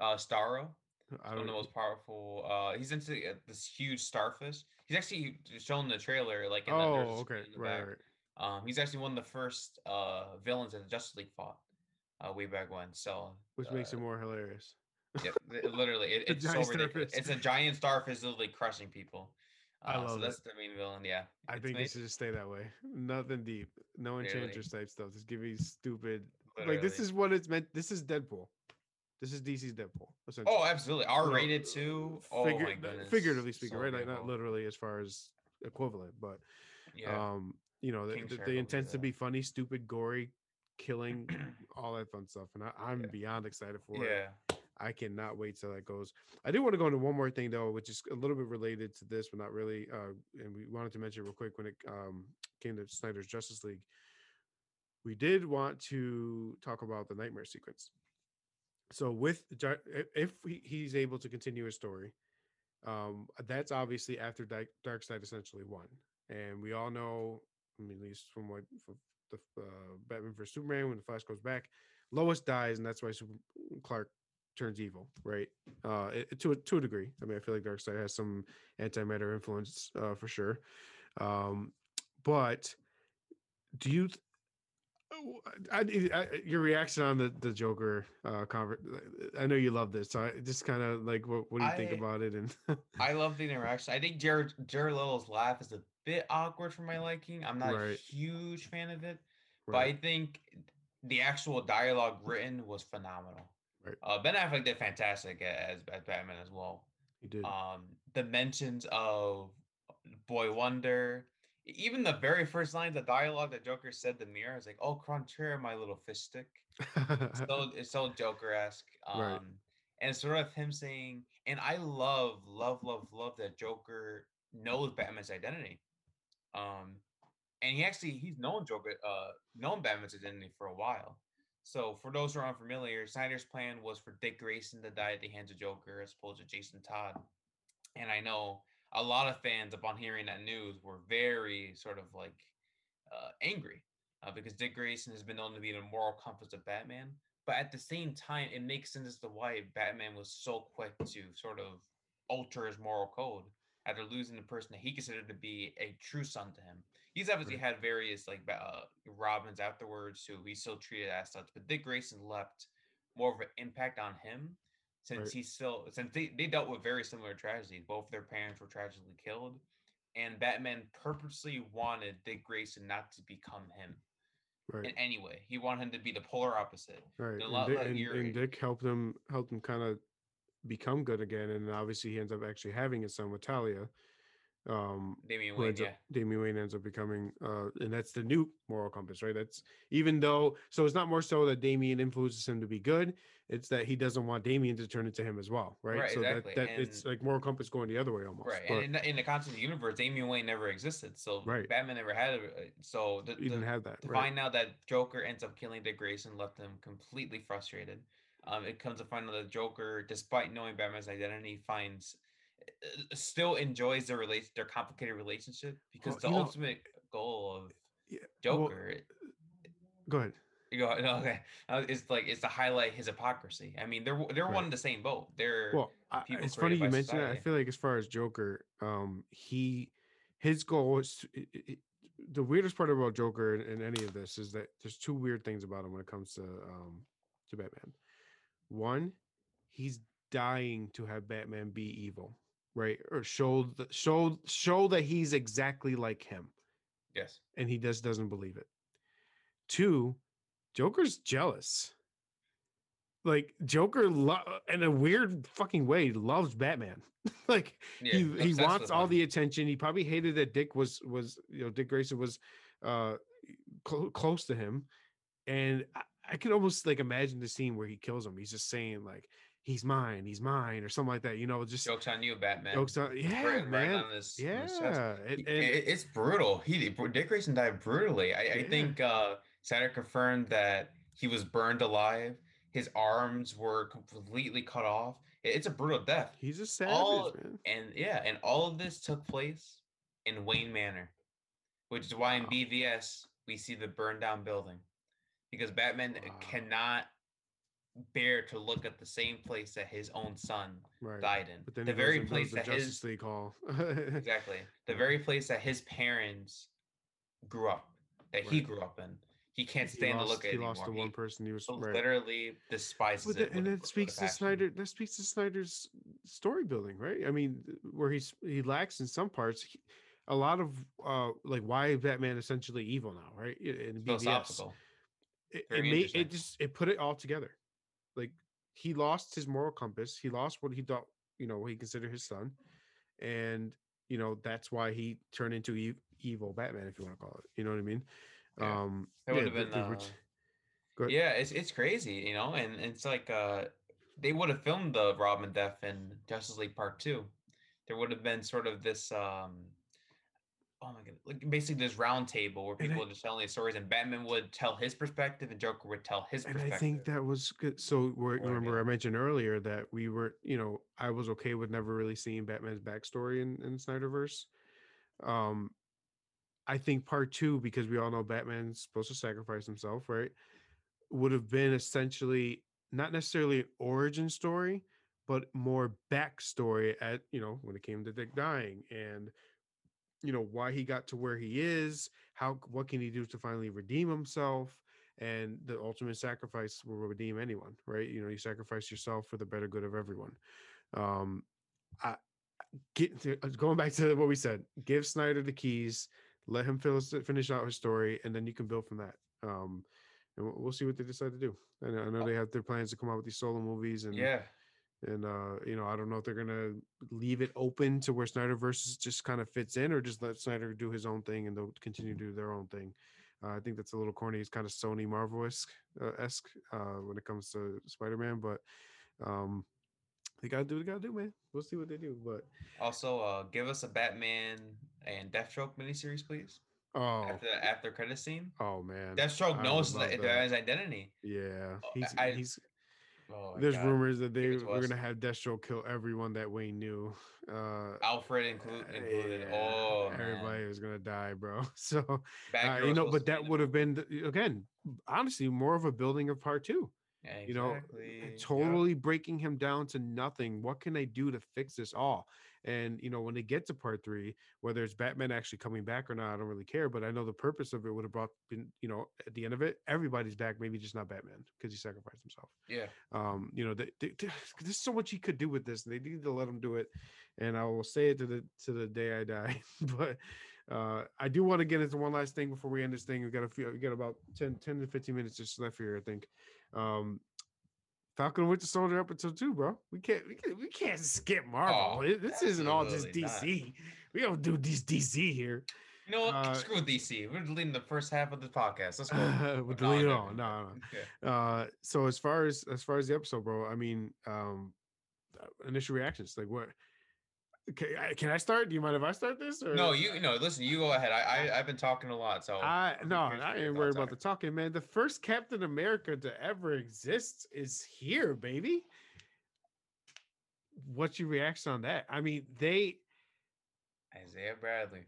Starro, one of the most powerful. He's into this huge starfish. He's actually shown in the trailer, like in the back. He's actually one of the first villains that the Justice League fought way back when. So which makes it more hilarious. Yeah, literally, it's so ridiculous. It's a giant starfish literally crushing people. I love that's the main villain. Yeah, I think this should just stay that way. Nothing deep, no Enchantress type stuff. Just give me stupid. Literally. Like this is what it's meant. This is Deadpool. This is DC's Deadpool. Oh, absolutely. R-rated too. Oh my goodness. Figuratively speaking, so right? Like not literally as far as equivalent, but the intent to be funny, stupid, gory, killing, all that fun stuff, and I'm beyond excited for it. Yeah. I cannot wait till that goes. I do want to go into one more thing though, which is a little bit related to this, but not really. And we wanted to mention real quick when it came to Snyder's Justice League, we did want to talk about the nightmare sequence. So if he's able to continue his story, that's obviously after Darkseid essentially won, and we all know, I mean, at least from what the Batman vs Superman, when the Flash goes back, Lois dies, and that's why Clark turns evil, right? To a degree. I mean, I feel like Darkseid has some antimatter influence for sure. But do you Your reaction on the Joker I know you love this, so I just kind of like, what do you think about it? And I love the interaction. I think Jared Leto's laugh is a bit awkward for my liking. I'm not a huge fan of it, but I think the actual dialogue written was phenomenal. Right. Ben Affleck did fantastic as Batman as well. He did. The mentions of Boy Wonder. Even the very first lines of dialogue that Joker said to Mira is like, "Oh, cruncher, my little fish stick." it's so Joker-esque. And sort of him saying, and I love that Joker knows Batman's identity. And he's known Joker, known Batman's identity for a while. So for those who are unfamiliar, Snyder's plan was for Dick Grayson to die at the hands of Joker as opposed to Jason Todd. And I know a lot of fans, upon hearing that news, were very sort of like angry because Dick Grayson has been known to be the moral compass of Batman. But at the same time, it makes sense as to why Batman was so quick to sort of alter his moral code after losing the person that he considered to be a true son to him. He's obviously had various like Robins afterwards who he still treated as such, but Dick Grayson left more of an impact on him. Since they dealt with very similar tragedies. Both their parents were tragically killed, and Batman purposely wanted Dick Grayson not to become him. Right. In any way, he wanted him to be the polar opposite. Right. And Dick helped him kind of become good again, and obviously he ends up actually having his son with Talia. Damian Wayne, Damian Wayne ends up becoming, and that's the new moral compass, right? That's it's not more so that Damian influences him to be good; it's that he doesn't want Damian to turn into him as well, right? Right, so exactly. That it's like moral compass going the other way almost. Right, but, and in the concept of the universe, Damian Wayne never existed, so Batman never had it. So he didn't have that. Find out that Joker ends up killing Dick Grayson left him completely frustrated. It comes to find out that Joker, despite knowing Batman's identity, still enjoys their complicated relationship because the ultimate goal of Joker. It's to highlight his hypocrisy. I mean, they're one in the same boat. It's funny you mentioned that. I feel like as far as Joker, his goal is the weirdest part about Joker in any of this is that there's two weird things about him when it comes to Batman. One, he's dying to have Batman be evil. Right, or show that he's exactly like him. Yes, and he just doesn't believe it. Two, Joker's jealous. Like Joker, in a weird fucking way, loves Batman. Like he wants all the attention. He probably hated that Dick Dick Grayson was close to him, and I can almost like imagine the scene where he kills him. He's just saying like, he's mine or something like that, just jokes on you, Batman. It's brutal. Dick Grayson died brutally. I think Snyder confirmed that he was burned alive, his arms were completely cut off. It's a brutal death. He's a savage, man. And all of this took place in Wayne Manor, which is why in BVS we see the burned down building, because Batman cannot bear to look at the same place that his own son died in, the very place that his Justice League Hall exactly the very place that his parents grew up, that he grew up in. He can't stand to look at it anymore. He lost the one person he was literally despises it. And that speaks to Snyder. That speaks to Snyder's story building, right? I mean, where he lacks in some parts. A lot of like why is Batman essentially evil now, right? And BVS, it put it all together. Like he lost his moral compass. He lost what he thought, what he considered his son. And, that's why he turned into evil Batman, if you want to call it. You know what I mean? Yeah. It's crazy, and it's like they would have filmed the Robin death in Justice League Part 2. There would have been sort of this, basically this round table where people would just tell their stories, and Batman would tell his perspective and Joker would tell his perspective. And I think that was good. So remember I mentioned earlier that we were, I was okay with never really seeing Batman's backstory in Snyderverse. I think Part 2, because we all know Batman's supposed to sacrifice himself, right? Would have been essentially not necessarily an origin story, but more backstory at, when it came to Dick dying and why he got to where he is, what can he do to finally redeem himself, And the ultimate sacrifice will redeem anyone, right? You know, you sacrifice yourself for the better good of everyone. Going back to what we said, give Snyder the keys, let him finish out his story, and then you can build from that. And we'll see what they decide to do. I know they have their plans to come out with these solo movies, and yeah. And, you know, I don't know if they're going to leave it open to where Snyderverse just kind of fits in, or just let Snyder do his own thing and they'll continue to do their own thing. I think that's a little corny. It's kind of Sony Marvel-esque when it comes to Spider-Man, but they got to do what they got to do, man. We'll see what they do. But also, give us a Batman and Deathstroke miniseries, please. Oh, after credit scene. Oh, man. Deathstroke knows his identity. Yeah. There's rumors that they were going to have Deathstroke kill everyone that Wayne knew. Alfred included. Yeah, everybody was going to die, bro. So, you know, but that would have been, again, honestly, more of a building of part two. Yeah, exactly. You know, totally breaking him down to nothing. What can they do to fix this all? And, you know, when they get to part three, whether it's Batman actually coming back or not, I don't really care. But I know the purpose of it would have been, you know, at the end of it, everybody's back, maybe just not Batman, because he sacrificed himself. Yeah. You know, there's so much he could do with this, and they need to let him do it. And I will say it to the day I die. But I do want to get into one last thing before we end this thing. We got about 10 to 15 minutes just left here, I think. Falcon and Winter Soldier up until 2, bro. We can't skip Marvel. This isn't all just DC. Not. We don't do this DC here. You know what? Screw DC. We're deleting the first half of the podcast. Let's go. We'll delete it all. No. Okay. So as far as the episode, bro. I mean, initial reactions. Like what? Okay, can I start? Do you mind if I start this? Or? No, listen, you go ahead. I've been talking a lot, so I ain't worried about the talking, man. The first Captain America to ever exist is here, baby. What's your reaction on that? I mean, Isaiah Bradley.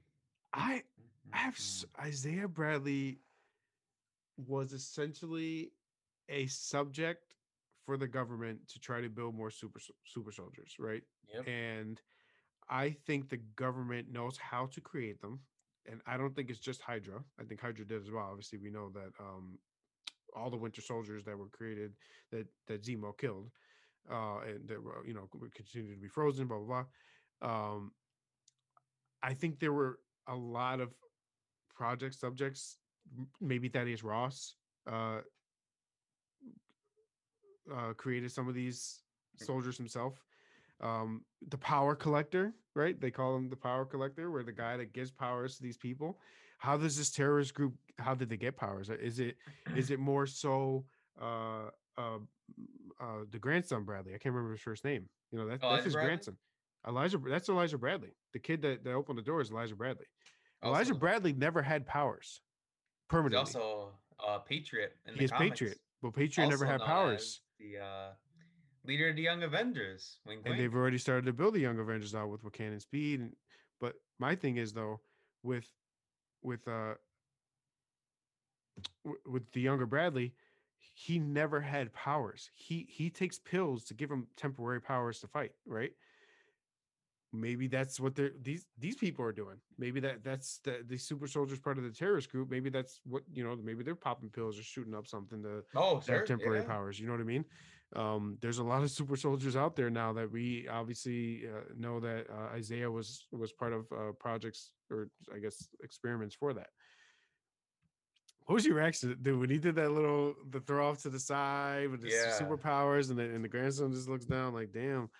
Isaiah Bradley was essentially a subject for the government to try to build more super soldiers, right? Yep. And I think the government knows how to create them. And I don't think it's just Hydra. I think Hydra did as well. Obviously, we know that all the Winter Soldiers that were created, that Zemo killed, and that were, you know, continued to be frozen, blah, blah, blah. I think there were a lot of subjects, maybe Thaddeus Ross created some of these soldiers himself. The power collector, right? They call him the power collector, where the guy that gives powers to these people. How does this terrorist group, how did they get powers? Is it more so the grandson Bradley? I can't remember his first name. You know, that's his grandson. That's Elijah Bradley. The kid that opened the door is Elijah Bradley. Also, Elijah Bradley never had powers permanently. He's also Patriot in the comics. He is Patriot, but Patriot also never had powers. The leader of the Young Avengers. And they've already started to build the Young Avengers out with Wakandan Speed. But my thing is, though, with the younger Bradley, he never had powers. He takes pills to give him temporary powers to fight, right? Maybe that's what these people are doing. Maybe that's the super soldiers part of the terrorist group. Maybe that's what, you know, maybe they're popping pills or shooting up something to have temporary powers. You know what I mean? There's a lot of super soldiers out there now that we obviously know that Isaiah was part of projects, or I guess experiments for that. What was your reaction, dude, when he did that the throw off to the side with the superpowers, and the grandson just looks down like, damn.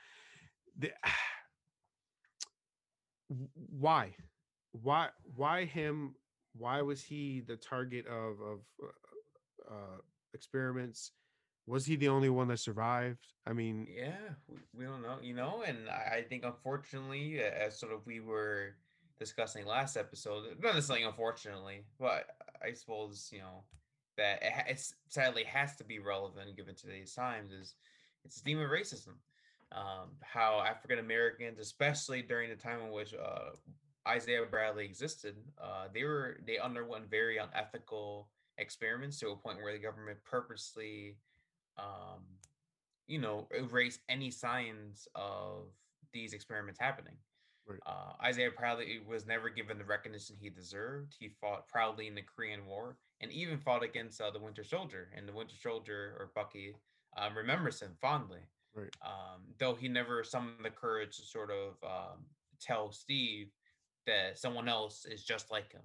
Why him? Why was he the target of experiments? Was he the only one that survived? I mean, we don't know, you know, and I think, unfortunately, as sort of we were discussing last episode, not necessarily unfortunately, but I suppose, you know, that it sadly has to be relevant given today's times, is it's a theme of racism. How African Americans, especially during the time in which Isaiah Bradley existed, they underwent very unethical experiments to a point where the government purposely erase any signs of these experiments happening. Right. Isaiah Bradley was never given the recognition he deserved. He fought proudly in the Korean War and even fought against the Winter Soldier. And the Winter Soldier, or Bucky, remembers him fondly. Right. Though he never summoned the courage to sort of tell Steve that someone else is just like him.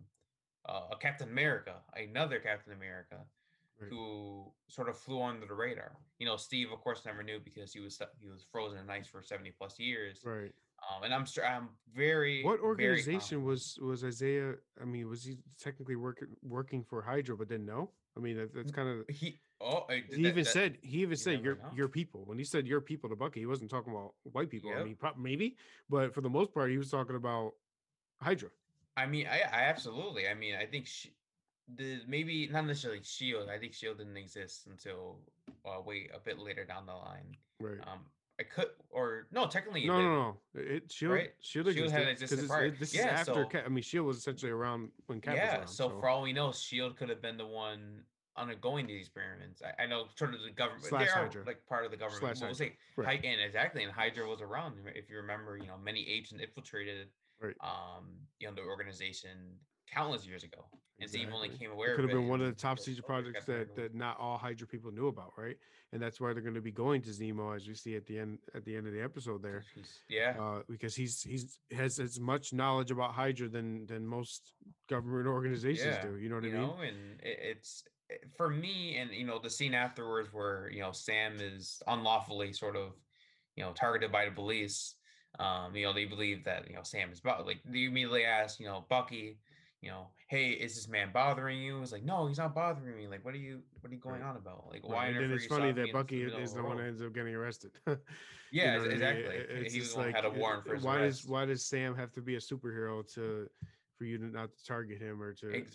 A Captain America, another Captain America, right, who sort of flew under the radar. You know, Steve, of course, never knew because he was frozen in ice for 70 plus years. Right. And I'm sure I'm very. What organization very was Isaiah? I mean, was he technically working for Hydra, but didn't know? I mean, that's kind of he. Oh, he even said your people. When he said your people to Bucky, he wasn't talking about white people. Yep. I mean, maybe, but for the most part, he was talking about Hydra. I mean, I absolutely. I mean, I think maybe not necessarily S.H.I.E.L.D. I think S.H.I.E.L.D. didn't exist until a bit later down the line. Right. Technically. No. S.H.I.E.L.D. had existed prior. I mean, S.H.I.E.L.D. was essentially around when Cap was around. So for all we know, S.H.I.E.L.D. could have been the one undergoing these experiments. I know sort of the government. Slash they are Hydra. Like part of the government. We'll say, right. And exactly. And Hydra was around. If you remember, you know, many agents infiltrated. Right. The organization countless years ago, and exactly. Steve only came aware. It could have been one of the top secret projects that not all Hydra people knew about, right? And that's why they're going to be going to Zemo, as we see at the end of the episode there. Yeah, because he's has as much knowledge about Hydra than most government organizations do. You know what I mean? And it's for me, and you know, the scene afterwards where you know Sam is unlawfully sort of targeted by the police. They believe that Sam is they immediately ask Bucky, hey, is this man bothering you? It's like, no, he's not bothering me. Like, what are you going on about? Like, why? And then it's funny that Bucky is the one that ends up getting arrested. Yeah, exactly. He was like had a warrant for his arrest. Why does Sam have to be a superhero for you to not to target him or to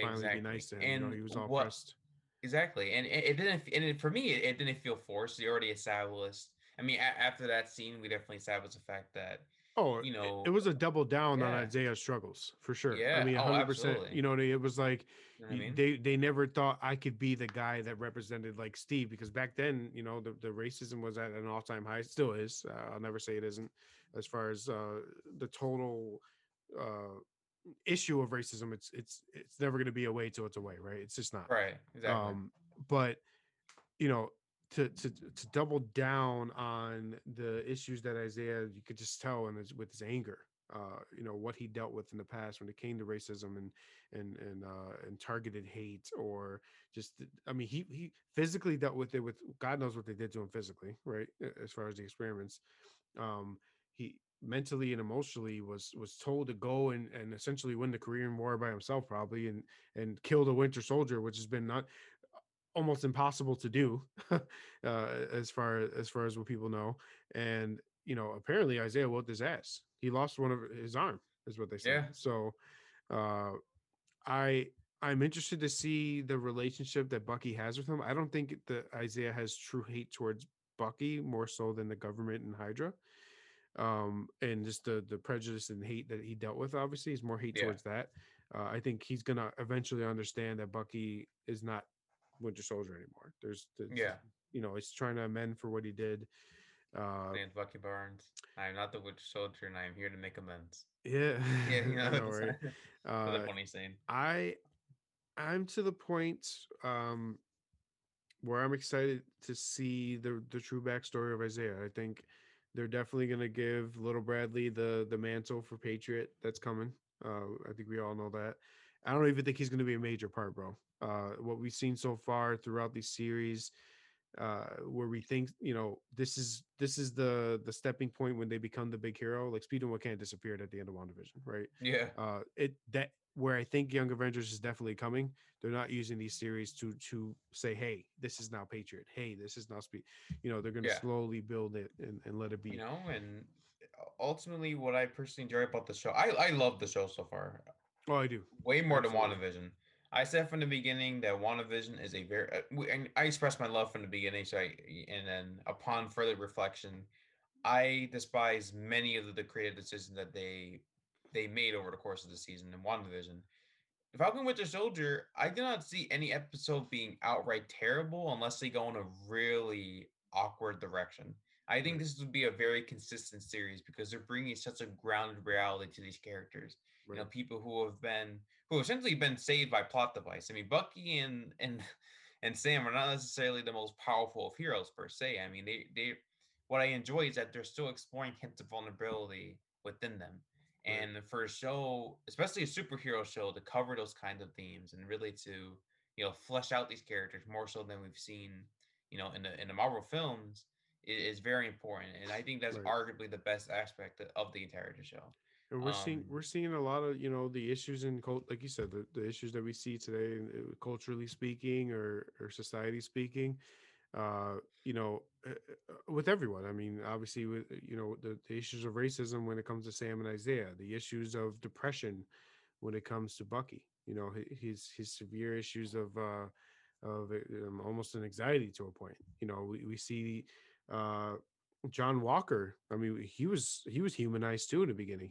finally be nice to him? And he was all pressed. Exactly, and it didn't. And for me, it didn't feel forced. He already established. I mean, after that scene, we definitely established the fact that, it was a double down on Isaiah's struggles for sure. Yeah, I mean, 100%. It was like they never thought I could be the guy that represented like Steve, because back then, the racism was at an all time high, still is. I'll never say it isn't, as far as the total issue of racism. It's never going to be a way till it's away, right? It's just not right. Exactly. But To double down on the issues that Isaiah, you could just tell, and with his anger, what he dealt with in the past when it came to racism and targeted hate, or just, I mean, he physically dealt with it with God knows what they did to him physically, right? As far as the experiments, he mentally and emotionally was told to go and essentially win the Korean War by himself, probably, and kill the Winter Soldier, which has been not. Almost impossible to do, as far as what people know. And apparently Isaiah whooped his ass. He lost one of his arm, is what they say. Yeah. So, I'm interested to see the relationship that Bucky has with him. I don't think that Isaiah has true hate towards Bucky more so than the government and Hydra, and just the prejudice and hate that he dealt with. Obviously, is more hate towards that. I think he's gonna eventually understand that Bucky is not Winter Soldier anymore. He's trying to amend for what he did. And Bucky Barnes, I am not the Winter Soldier, and I am here to make amends. Right? The funny saying. I'm to the point where I'm excited to see the true backstory of Isaiah. I think they're definitely going to give little Bradley the mantle for Patriot. That's coming. I think we all know that. I don't even think he's going to be a major part, bro. What we've seen so far throughout these series, where we think, this is the stepping point when they become the big hero, like Speed and What Can't disappeared at the end of WandaVision, right? Yeah. Where I think Young Avengers is definitely coming. They're not using these series to say, hey, this is now Patriot. Hey, this is now Speed. They're going to slowly build it and let it be. And ultimately what I personally enjoy about the show, I love the show so far. Oh, I do. Way more than WandaVision. I said from the beginning that WandaVision is a very... and I expressed my love from the beginning, and then upon further reflection, I despise many of the creative decisions that they made over the course of the season in WandaVision. Falcon Winter Soldier, I did not see any episode being outright terrible unless they go in a really awkward direction. I think this would be a very consistent series because they're bringing such a grounded reality to these characters. Right. You know, people who have essentially been saved by plot device. I mean, Bucky and Sam are not necessarily the most powerful of heroes per se. I mean, they what I enjoy is that they're still exploring hints of vulnerability within them. Right. And for a show, especially a superhero show, to cover those kinds of themes and really to, you know, flesh out these characters more so than we've seen, you know, in the Marvel films, is very important. And I think that's arguably the best aspect of the entire show. And we're seeing a lot of, you know, the issues in like you said, the issues that we see today, culturally speaking or society speaking, you know, with everyone. I mean, obviously, with, you know, the issues of racism when it comes to Sam and Isaiah, the issues of depression when it comes to Bucky, you know, his severe issues of almost an anxiety to a point. You know, we see John Walker. I mean, he was humanized too in the beginning.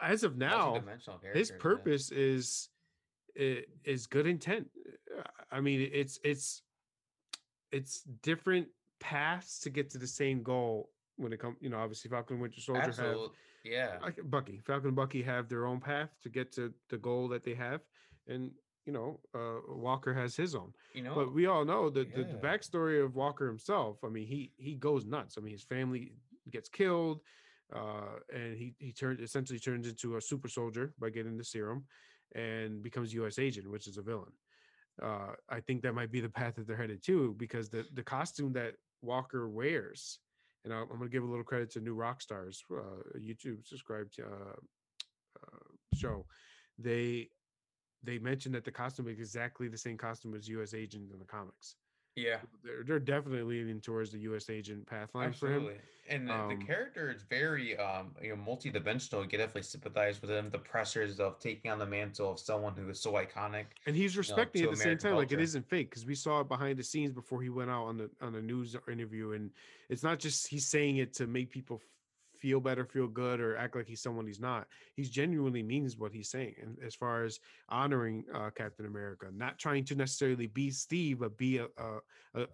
As of now, his purpose is good intent. I mean, it's different paths to get to the same goal when it comes. You know, obviously, Falcon and Winter Soldier Falcon and Bucky have their own path to get to the goal that they have, and you know, Walker has his own, you know, but we all know the backstory of Walker himself. I mean, he goes nuts. I mean, his family gets killed, and he essentially turns into a super soldier by getting the serum and becomes U.S. Agent, which is a villain. I think that might be the path that they're headed to, because the costume that Walker wears, and I'm going to give a little credit to New Rockstars, YouTube subscribed show. They mentioned that the costume is exactly the same costume as U.S. Agent in the comics. Yeah. They're definitely leaning towards the U.S. Agent path line. Absolutely. For him. And the character is very, you know, multi-dimensional. You can definitely sympathize with him. The pressures of taking on the mantle of someone who is so iconic. And he's respecting, you know, it at the American same time. Culture. Like, it isn't fake, because we saw it behind the scenes before he went out on a news interview. And it's not just he's saying it to make people feel better, feel good, or act like he's someone he's not. He's genuinely means what he's saying, and as far as honoring Captain America, not trying to necessarily be Steve, but be a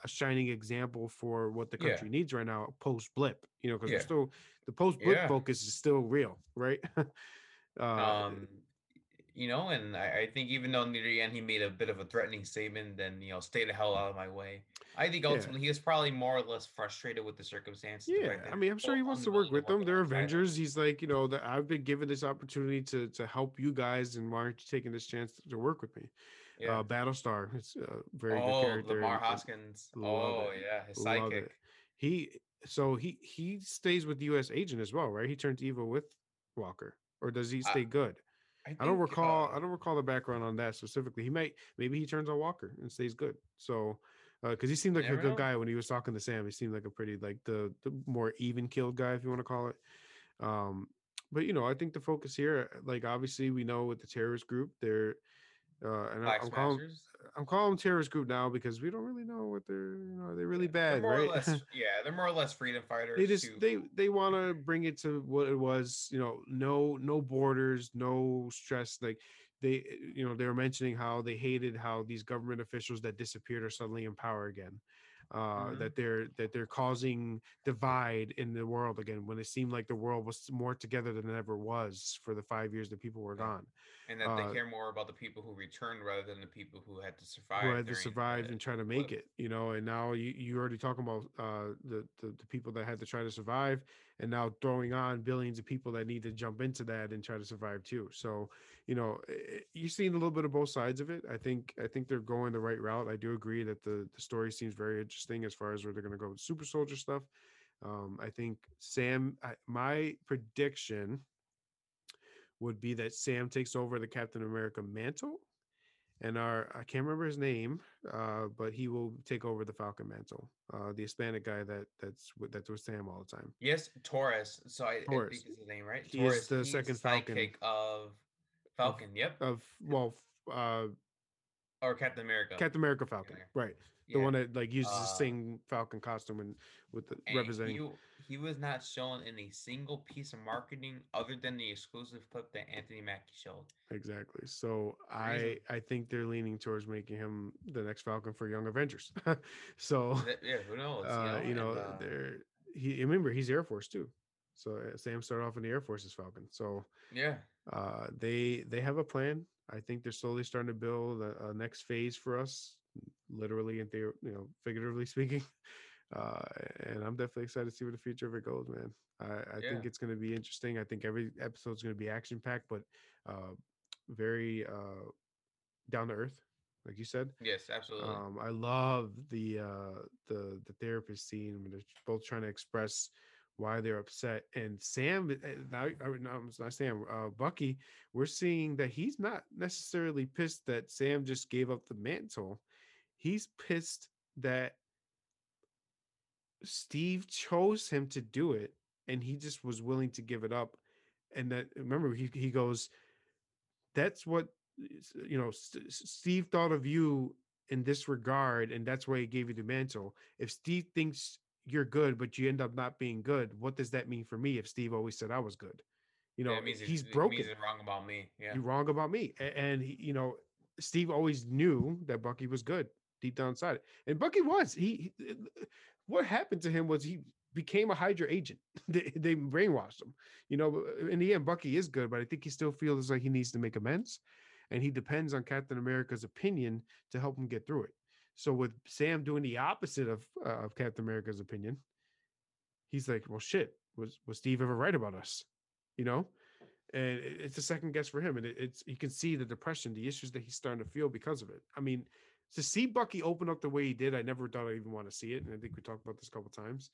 shining example for what the country needs right now, post blip. You know, because still the post blip focus is still real, right? You know, and I think even though near the end he made a bit of a threatening statement, then, you know, stay the hell out of my way. I think ultimately he was probably more or less frustrated with the circumstances. Yeah, right. I mean, I'm sure he wants to work with them. They're Avengers. He's like, you know, that I've been given this opportunity to help you guys, and why aren't you taking this chance to work with me? Yeah. Battlestar, it's a very good character. Lamar Hoskins. His sidekick. He stays with the U.S. Agent as well, right? He turns evil with Walker, or does he stay good? I don't recall. I don't recall the background on that specifically. Maybe he turns on Walker and stays good. So, because he seemed like a good guy when he was talking to Sam, he seemed like a pretty, like the more even keeled guy, if you want to call it. But you know, I think the focus here, like obviously we know with the terrorist group, they're and I'm calling them terrorist group now because we don't really know what they're. You know, they're really bad, right? They're more or less freedom fighters. They just they want to bring it to what it was. You know, no borders, no stress. Like they, you know, they were mentioning how they hated how these government officials that disappeared are suddenly in power again. That they're causing divide in the world again, when it seemed like the world was more together than it ever was for the 5 years that people were gone, and that they care more about the people who returned rather than the people who had to survive. And try to make it, you know. And now you're already talking about the people that had to try to survive, and now throwing on billions of people that need to jump into that and try to survive too. So, you know, you're seeing a little bit of both sides of it. I think they're going the right route. I do agree that the story seems very interesting as far as where they're going to go with super soldier stuff. I think Sam, my prediction would be that Sam takes over the Captain America mantle, and I can't remember his name, but he will take over the Falcon mantle. The Hispanic guy that's with Sam all the time. Yes, Torres. So I think is his name, right? Torres is the second Falcon of Falcon. Yep. Or Captain America. Captain America Falcon, right. Yeah. The one that like uses the same Falcon costume and with the representing. He was not shown in a single piece of marketing other than the exclusive clip that Anthony Mackie showed. Exactly. So I think they're leaning towards making him the next Falcon for Young Avengers. So yeah, who knows? Remember he's Air Force too. So Sam started off in the Air Force as Falcon. So yeah, they have a plan. I think they're slowly starting to build a next phase for us, literally and figuratively speaking. And I'm definitely excited to see where the future of it goes, man. I think it's going to be interesting. I think every episode is going to be action packed, but very down to earth, like you said. Yes, absolutely. I love the therapist scene when they're both trying to express why they're upset, and Bucky, we're seeing that he's not necessarily pissed that Sam just gave up the mantle. He's pissed that Steve chose him to do it and he just was willing to give it up. And that, remember, he goes, that's what Steve thought of you in this regard, and that's why he gave you the mantle. If Steve thinks you're good, but you end up not being good, what does that mean for me if Steve always said I was good? He's broken. He's wrong about me. Yeah. You're wrong about me. And Steve always knew that Bucky was good deep down inside. And Bucky was. What happened to him was he became a Hydra agent. They brainwashed him. In the end, Bucky is good, but I think he still feels like he needs to make amends. And he depends on Captain America's opinion to help him get through it. So with Sam doing the opposite of Captain America's opinion, he's like, well, shit, was Steve ever right about us? And it's a second guess for him. And you can see the depression, the issues that he's starting to feel because of it. I mean, to see Bucky open up the way he did, I never thought I'd even want to see it. And I think we talked about this a couple of times.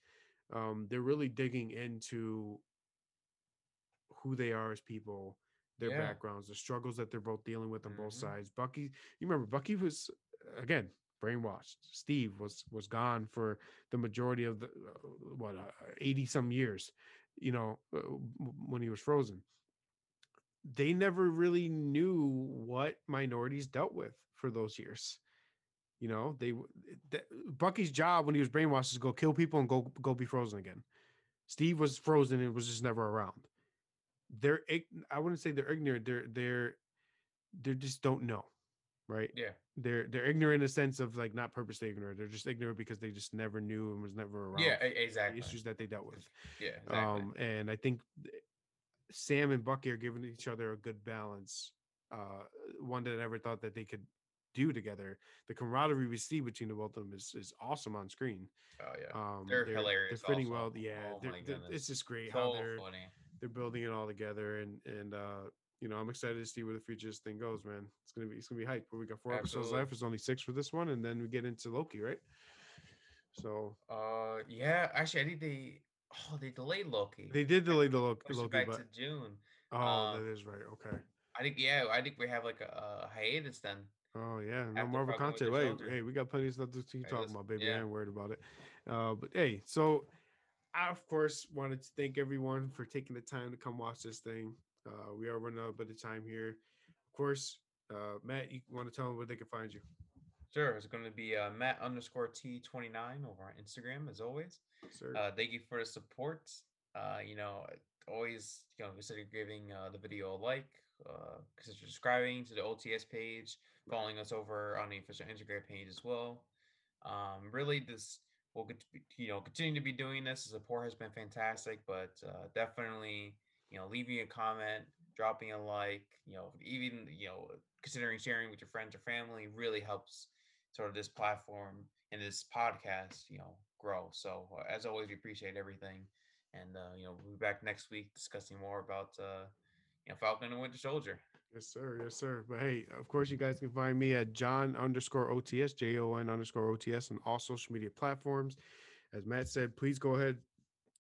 They're really digging into who they are as people, their backgrounds, the struggles that they're both dealing with on both sides. Bucky, you remember, Bucky was, again, brainwashed. Steve was gone for the majority of the 80 some years, when he was frozen. They never really knew what minorities dealt with for those years. Bucky's job when he was brainwashed is to go kill people and go be frozen again. Steve was frozen and was just never around. I wouldn't say they're ignorant. They just don't know. Right. Yeah. They're ignorant in a sense of like not purposely ignorant. They're just ignorant because they just never knew and was never around. Yeah, exactly. The issues that they dealt with. Yeah. Exactly. And I think Sam and Bucky are giving each other a good balance. One that I never thought that they could do together. The camaraderie we see between the both of them is awesome on screen. Oh yeah. They're hilarious. They're fitting well. Yeah. Oh, it's just great so how they're building it all together and I'm excited to see where the future of this thing goes, man. It's gonna be hype. But we got 4 episodes left. It's only 6 for this one, and then we get into Loki, right? So, actually, I think they delayed Loki. They did delay the Loki back to June. Oh, that is right. Okay. I think we have like a hiatus then. Oh yeah, no Marvel content. Hey, we got plenty of stuff to keep talking about, baby. I ain't worried about it. But hey, so I of course wanted to thank everyone for taking the time to come watch this thing. We are running out a bit of time here. Of course, Matt, you want to tell them where they can find you? Sure. It's going to be Matt_T29 over on Instagram, as always. Sure. Thank you for the support. Always, consider giving the video a like, consider subscribing to the OTS page, following us over on the official Instagram page as well. Really, we'll continue to be doing this. The support has been fantastic, but definitely... leaving a comment, dropping a like, even, considering sharing with your friends or family really helps sort of this platform and this podcast, grow. So as always, we appreciate everything. And, we'll be back next week discussing more about, Falcon and Winter Soldier. Yes, sir. Yes, sir. But hey, of course, you guys can find me at John_OTS, JON_OTS on all social media platforms. As Matt said, please go ahead,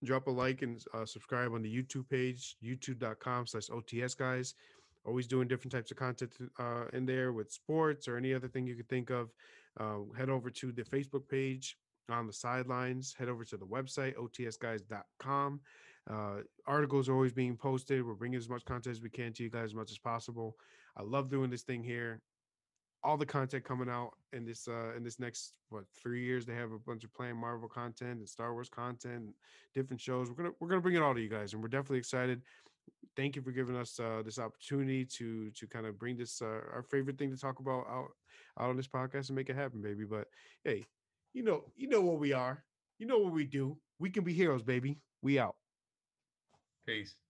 drop a like and subscribe on the YouTube page, youtube.com/OTS guys. Always doing different types of content in there with sports or any other thing you could think of. Head over to the Facebook page on the sidelines. Head over to the website, otsguys.com. Articles are always being posted. We're bringing as much content as we can to you guys as much as possible. I love doing this thing here. all the content coming out in this next, what, 3 years. They have a bunch of playing Marvel content and Star Wars content and different shows. We're gonna bring it all to you guys, and we're definitely excited. Thank you for giving us this opportunity to kind of bring this our favorite thing to talk about out on this podcast and make it happen, baby. But hey, you know what we are, you know what we do. We can be heroes, baby. We out. Peace.